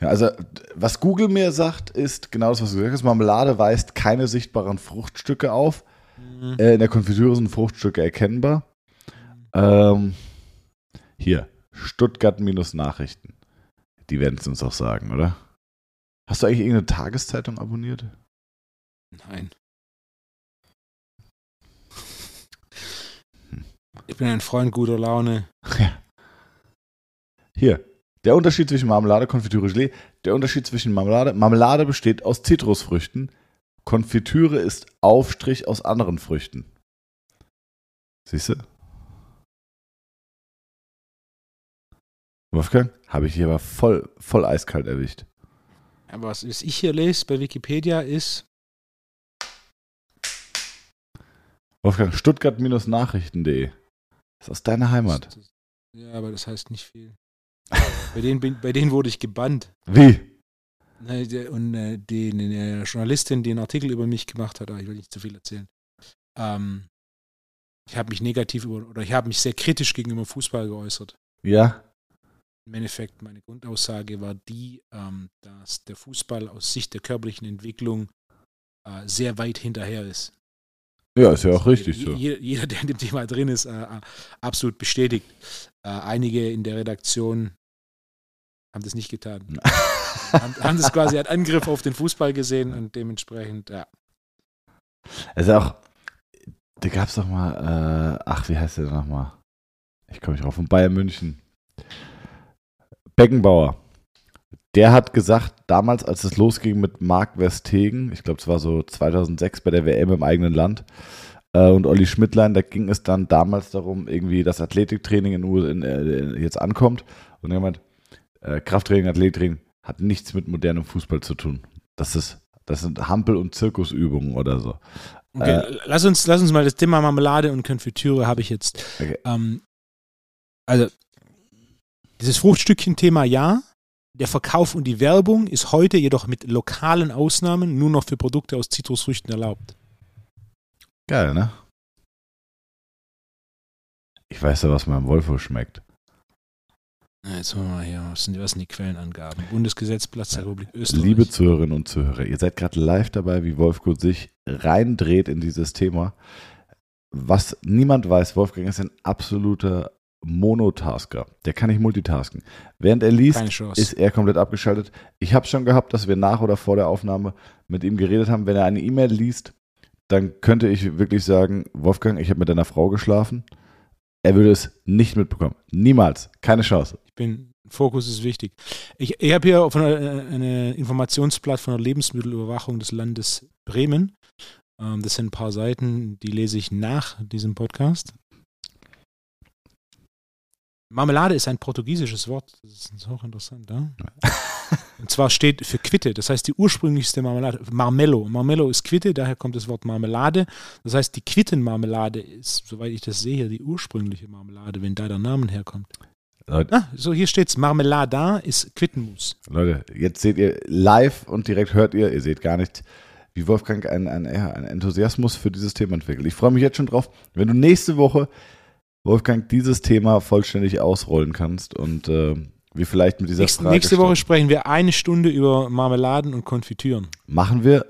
Ja, also was Google mir sagt, ist genau das, was du gesagt hast. Marmelade weist keine sichtbaren Fruchtstücke auf. Mhm. In der Konfitüre sind Fruchtstücke erkennbar. Hier, Stuttgart-Nachrichten. Die werden es uns auch sagen, oder? Hast du eigentlich irgendeine Tageszeitung abonniert? Nein. Ich bin ein Freund guter Laune. Ja. Hier, der Unterschied zwischen Marmelade, Konfitüre, Gelee. Der Unterschied zwischen Marmelade besteht aus Zitrusfrüchten. Konfitüre ist Aufstrich aus anderen Früchten. Siehst du? Wolfgang, habe ich hier aber voll eiskalt erwischt. Aber was ich hier lese bei Wikipedia ist... Wolfgang, Stuttgart-Nachrichten.de. Das ist aus deiner Heimat. Ja, aber das heißt nicht viel. Bei denen wurde ich gebannt. Wie? Und die Journalistin, die einen Artikel über mich gemacht hat, aber ich will nicht zu viel erzählen. Ich habe mich sehr kritisch gegenüber Fußball geäußert. Ja. Im Endeffekt, meine Grundaussage war die, dass der Fußball aus Sicht der körperlichen Entwicklung sehr weit hinterher ist. Ja, ist ja auch richtig so. Jeder, der in dem Thema drin ist, absolut bestätigt. Einige in der Redaktion haben das nicht getan. Haben das quasi als Angriff auf den Fußball gesehen und dementsprechend, ja. Also auch, da gab es doch mal, wie heißt der nochmal? Ich komme nicht drauf, von Bayern München. Beckenbauer. Der hat gesagt, damals, als es losging mit Marc Verstegen, ich glaube, es war so 2006 bei der WM im eigenen Land, und Olli Schmidtlein, da ging es dann damals darum, irgendwie das Athletiktraining jetzt ankommt. Und er meint, Krafttraining, Athletiktraining hat nichts mit modernem Fußball zu tun. Das sind Hampel- und Zirkusübungen oder so. Okay, lass uns mal das Thema Marmelade und Konfitüre habe ich jetzt. Okay. Also, dieses Fruchtstückchen-Thema ja. Der Verkauf und die Werbung ist heute jedoch mit lokalen Ausnahmen nur noch für Produkte aus Zitrusfrüchten erlaubt. Geil, ne? Ich weiß ja, was meinem Wolfo schmeckt. Jetzt machen wir mal hier, was sind die Quellenangaben? Bundesgesetzplatz der Republik Österreich. Liebe Zuhörerinnen und Zuhörer, ihr seid gerade live dabei, wie Wolfgang sich reindreht in dieses Thema. Was niemand weiß, Wolfgang ist ein absoluter Monotasker. Der kann nicht multitasken. Während er liest, ist er komplett abgeschaltet. Ich habe es schon gehabt, dass wir nach oder vor der Aufnahme mit ihm geredet haben. Wenn er eine E-Mail liest, dann könnte ich wirklich sagen, Wolfgang, ich habe mit deiner Frau geschlafen. Er würde es nicht mitbekommen. Niemals. Keine Chance. Fokus ist wichtig. Ich habe hier von einer Informationsblatt von der Lebensmittelüberwachung des Landes Bremen. Das sind ein paar Seiten, die lese ich nach diesem Podcast. Marmelade ist ein portugiesisches Wort. Das ist auch interessant, ja? Und zwar steht für Quitte, das heißt die ursprünglichste Marmelade, Marmelo. Marmelo ist Quitte, daher kommt das Wort Marmelade. Das heißt, die Quittenmarmelade ist, soweit ich das sehe, die ursprüngliche Marmelade, wenn da der Name herkommt. Hier steht es, Marmelada ist Quittenmus. Leute, jetzt seht ihr live und direkt hört ihr seht gar nicht, wie Wolfgang einen Enthusiasmus für dieses Thema entwickelt. Ich freue mich jetzt schon drauf, wenn du nächste Woche, Wolfgang, dieses Thema vollständig ausrollen kannst und wir vielleicht mit dieser Frage... Nächste Woche sprechen wir eine Stunde über Marmeladen und Konfitüren. Machen wir,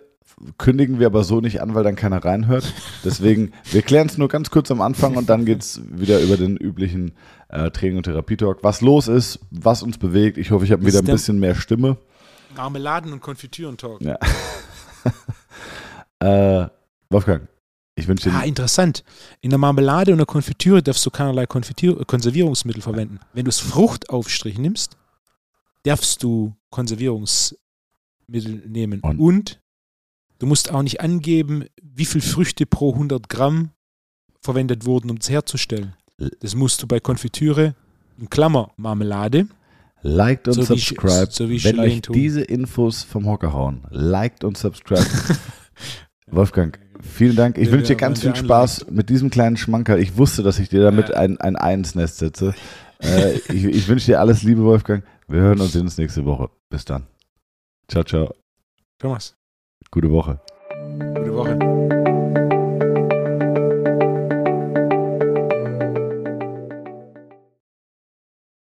kündigen wir aber so nicht an, weil dann keiner reinhört. Deswegen, wir klären es nur ganz kurz am Anfang und dann geht es wieder über den üblichen Training- und Therapie-Talk. Was los ist, was uns bewegt. Ich hoffe, ich habe wieder ein bisschen mehr Stimme. Marmeladen- und Konfitüren-Talk. Ja. Wolfgang. Ich wünsche dir interessant. In der Marmelade und der Konfitüre darfst du keinerlei Konservierungsmittel verwenden. Wenn du es Fruchtaufstrich nimmst, darfst du Konservierungsmittel nehmen. Und du musst auch nicht angeben, wie viel Früchte pro 100 Gramm verwendet wurden, um es herzustellen. Das musst du bei Konfitüre, in Klammer Marmelade. Liked und subscribed, wenn euch diese Infos vom Hocker hauen. Liked und subscribed. Wolfgang, vielen Dank. Ich wünsche dir ganz viel Spaß mit diesem kleinen Schmankerl. Ich wusste, dass ich dir damit ein Ei ins Nest setze. Ich wünsche dir alles Liebe, Wolfgang. Wir hören und sehen uns nächste Woche. Bis dann. Ciao, ciao. Thomas. Gute Woche. Gute Woche.